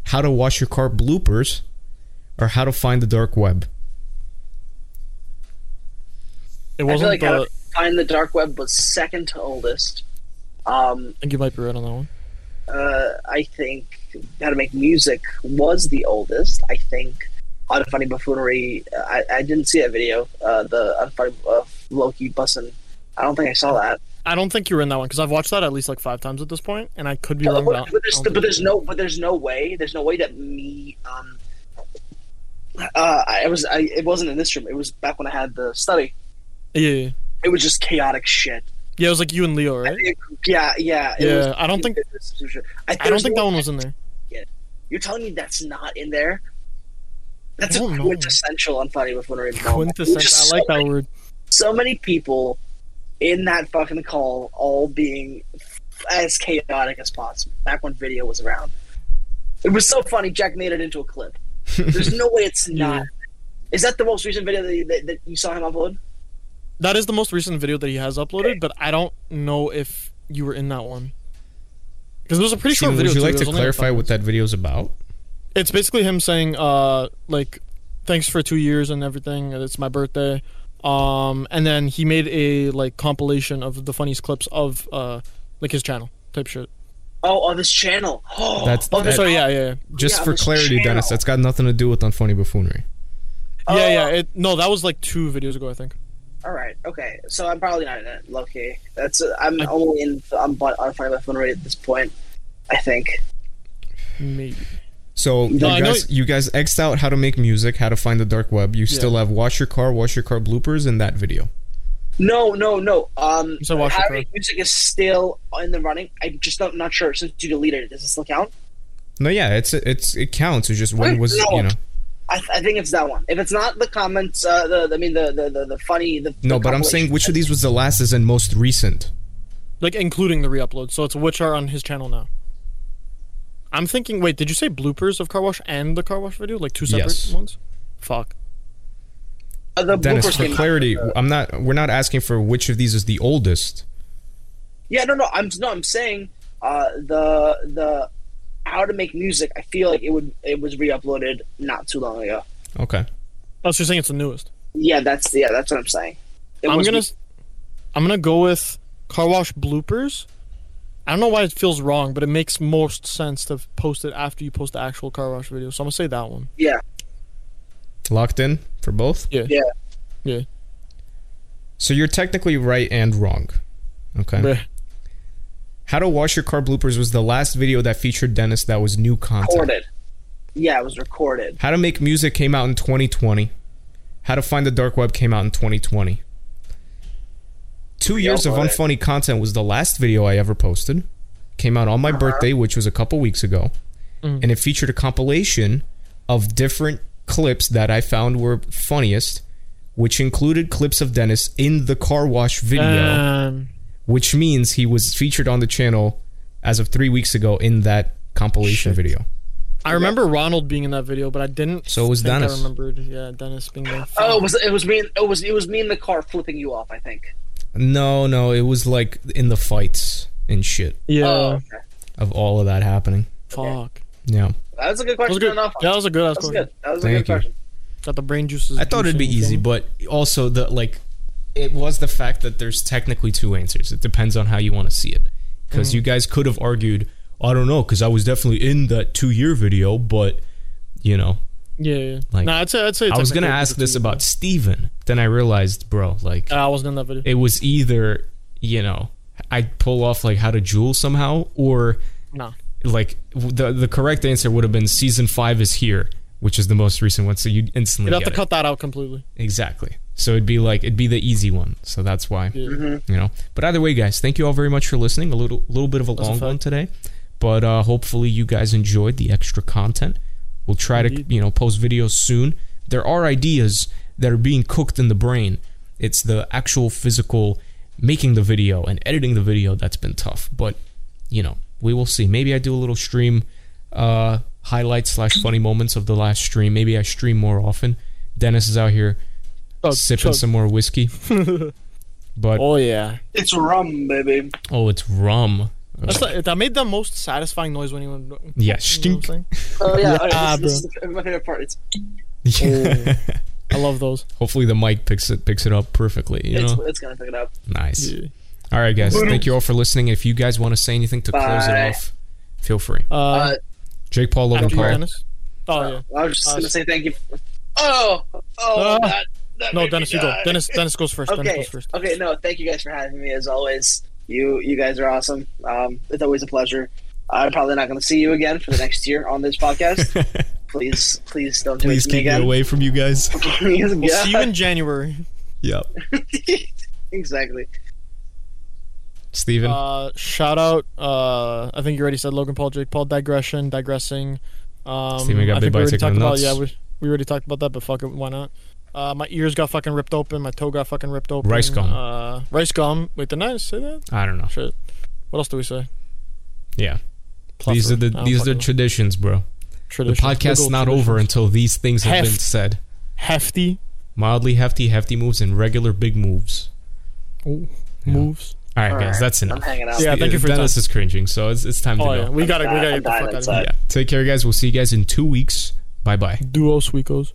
How to wash your car bloopers? Or how to find the dark web? It wasn't how to find the dark web was second to oldest. I think you might be right on that one. I think how to make music was the oldest. I think Unfunny Buffoonery, I didn't see that video. The Unfunny Loki Bussin', I don't think I saw that. I don't think you were in that one because I've watched that at least like 5 times at this point, and I could be wrong. There's no way that me. It wasn't in this room. It was back when I had the study. Yeah. It was just chaotic shit. Yeah, it was like you and Leo, right? I don't think that one was in there. Yeah. You're telling me that's not in there? That's a quintessential Unfunny Buffoonery. Quintessential. I like that word. So many people in that fucking call, all being as chaotic as possible. Back when video was around, it was so funny. Jack made it into a clip. There's no way it's not. Is that the most recent video that you saw him upload? That is the most recent video that he has uploaded, but I don't know if you were in that one because it was a pretty short video. Would you like to clarify what that video is about? It's basically him saying, thanks for 2 years and everything. It's my birthday. And then he made a, compilation of the funniest clips of, his channel type shit. Oh, on this channel. Oh, yeah. For clarity, channel. Dennis, that's got nothing to do with Unfunny Buffoonery. Oh. Yeah. That was, 2 videos ago, I think. All right. Okay. So I'm probably not in it, low-key. I'm Unfunny Buffoonery at this point, I think. Maybe. So you guys X'd out how to make music, how to find the dark web. You still have wash your car bloopers in that video. No. How to make music is still in the running. I'm not sure. Since you deleted it, does it still count? No, yeah, it counts. It's just when was I think it's that one. If it's not the comments, the funny. But I'm saying which of these was the last as in most recent, including the re-upload. So it's which are on his channel now. I'm thinking, wait, did you say bloopers of car wash and the car wash video? 2 separate ones? Fuck. Dennis, for clarity, we're not asking for which of these is the oldest. Yeah, I'm saying the How to Make Music, I feel like it was re-uploaded not too long ago. Okay. Oh, so you're saying it's the newest? Yeah, that's what I'm saying. I'm gonna go with Car Wash Bloopers. I don't know why it feels wrong, but it makes most sense to post it after you post the actual car wash video. So I'm gonna say that one. Yeah. Locked in for both? Yeah. So you're technically right and wrong. Okay. Bleh. How to Wash Your Car Bloopers was the last video that featured Dennis that was new content. Recorded. Yeah, it was recorded. How to Make Music came out in 2020. How to Find the Dark Web came out in 2020. 2 years of unfunny content was the last video I ever posted. Came out on my birthday, which was a couple weeks ago. Mm-hmm. And it featured a compilation of different clips that I found were funniest, which included clips of Dennis in the car wash video, which means he was featured on the channel as of 3 weeks ago in that compilation video. I remember Ronald being in that video, but I didn't. So it was Dennis. I remembered, Dennis being there. Oh, it was me in the car flipping you off, I think. No, it was like in the fights and shit. Yeah. Oh, okay. Of all of that happening. Fuck. Yeah. That was a good question. That was a good question. Got the brain juices. I thought it'd be easy, but also it was the fact that there's technically two answers. It depends on how you want to see it. Because you guys could have argued, I don't know, because I was definitely in that 2 year video, but you know. Yeah. Like, no, I'd say I was gonna ask this about Steven. Then I realized, bro, I wasn't in that video. It was either, I'd pull off how to jewel somehow, or the correct answer would have been season 5 is here, which is the most recent one. So you'd instantly cut that out completely. Exactly. So it'd be the easy one. So that's why, But either way, guys, thank you all very much for listening. A little bit of a long one today, but hopefully you guys enjoyed the extra content. We'll try to post videos soon. There are ideas that are being cooked in the brain. It's the actual physical making the video and editing the video that's been tough. But, we will see. Maybe I do a little stream highlights /funny moments of the last stream. Maybe I stream more often. Dennis is out here sipping some more whiskey. But oh, yeah. It's rum, baby. Oh, it's rum. That made the most satisfying noise when you... Yeah, stink. Oh, yeah. Yeah. I love those. Hopefully the mic picks it up perfectly. It's going to pick it up. Nice. Yeah. All right, guys. Thank you all for listening. If you guys want to say anything to close it off, feel free. Jake Paul, Logan Paul. Oh, yeah. I was just going to say thank you. That Dennis, you go. Dennis goes first. Okay. Okay, no, thank you guys for having me, as always. You guys are awesome. It's always a pleasure. I'm probably not going to see you again for the next year on this podcast. Please don't do it again. Please keep me away from you guys. We'll see you in January. Yep. Exactly. Steven? Shout out. I think you already said Logan Paul, Jake Paul, digressing. Steven got bit by taking nuts. Yeah, we already talked about that, but fuck it, why not? My ears got fucking ripped open. My toe got fucking ripped open. Rice gum. Wait, did I say that? I don't know. Shit. What else do we say? Yeah. Pluffer. These are traditions, bro. The podcast's not over until these things have been said. Hefty. Mildly hefty moves, and regular big moves. Oh, yeah. Moves. All right, guys, that's enough. I'm hanging out. Yeah, thank you for your time. Dennis is cringing, so it's time to go. Yeah, we gotta get the fuck out of here. Yeah. Take care, guys. We'll see you guys in 2 weeks. Bye-bye. Duos, Suicos.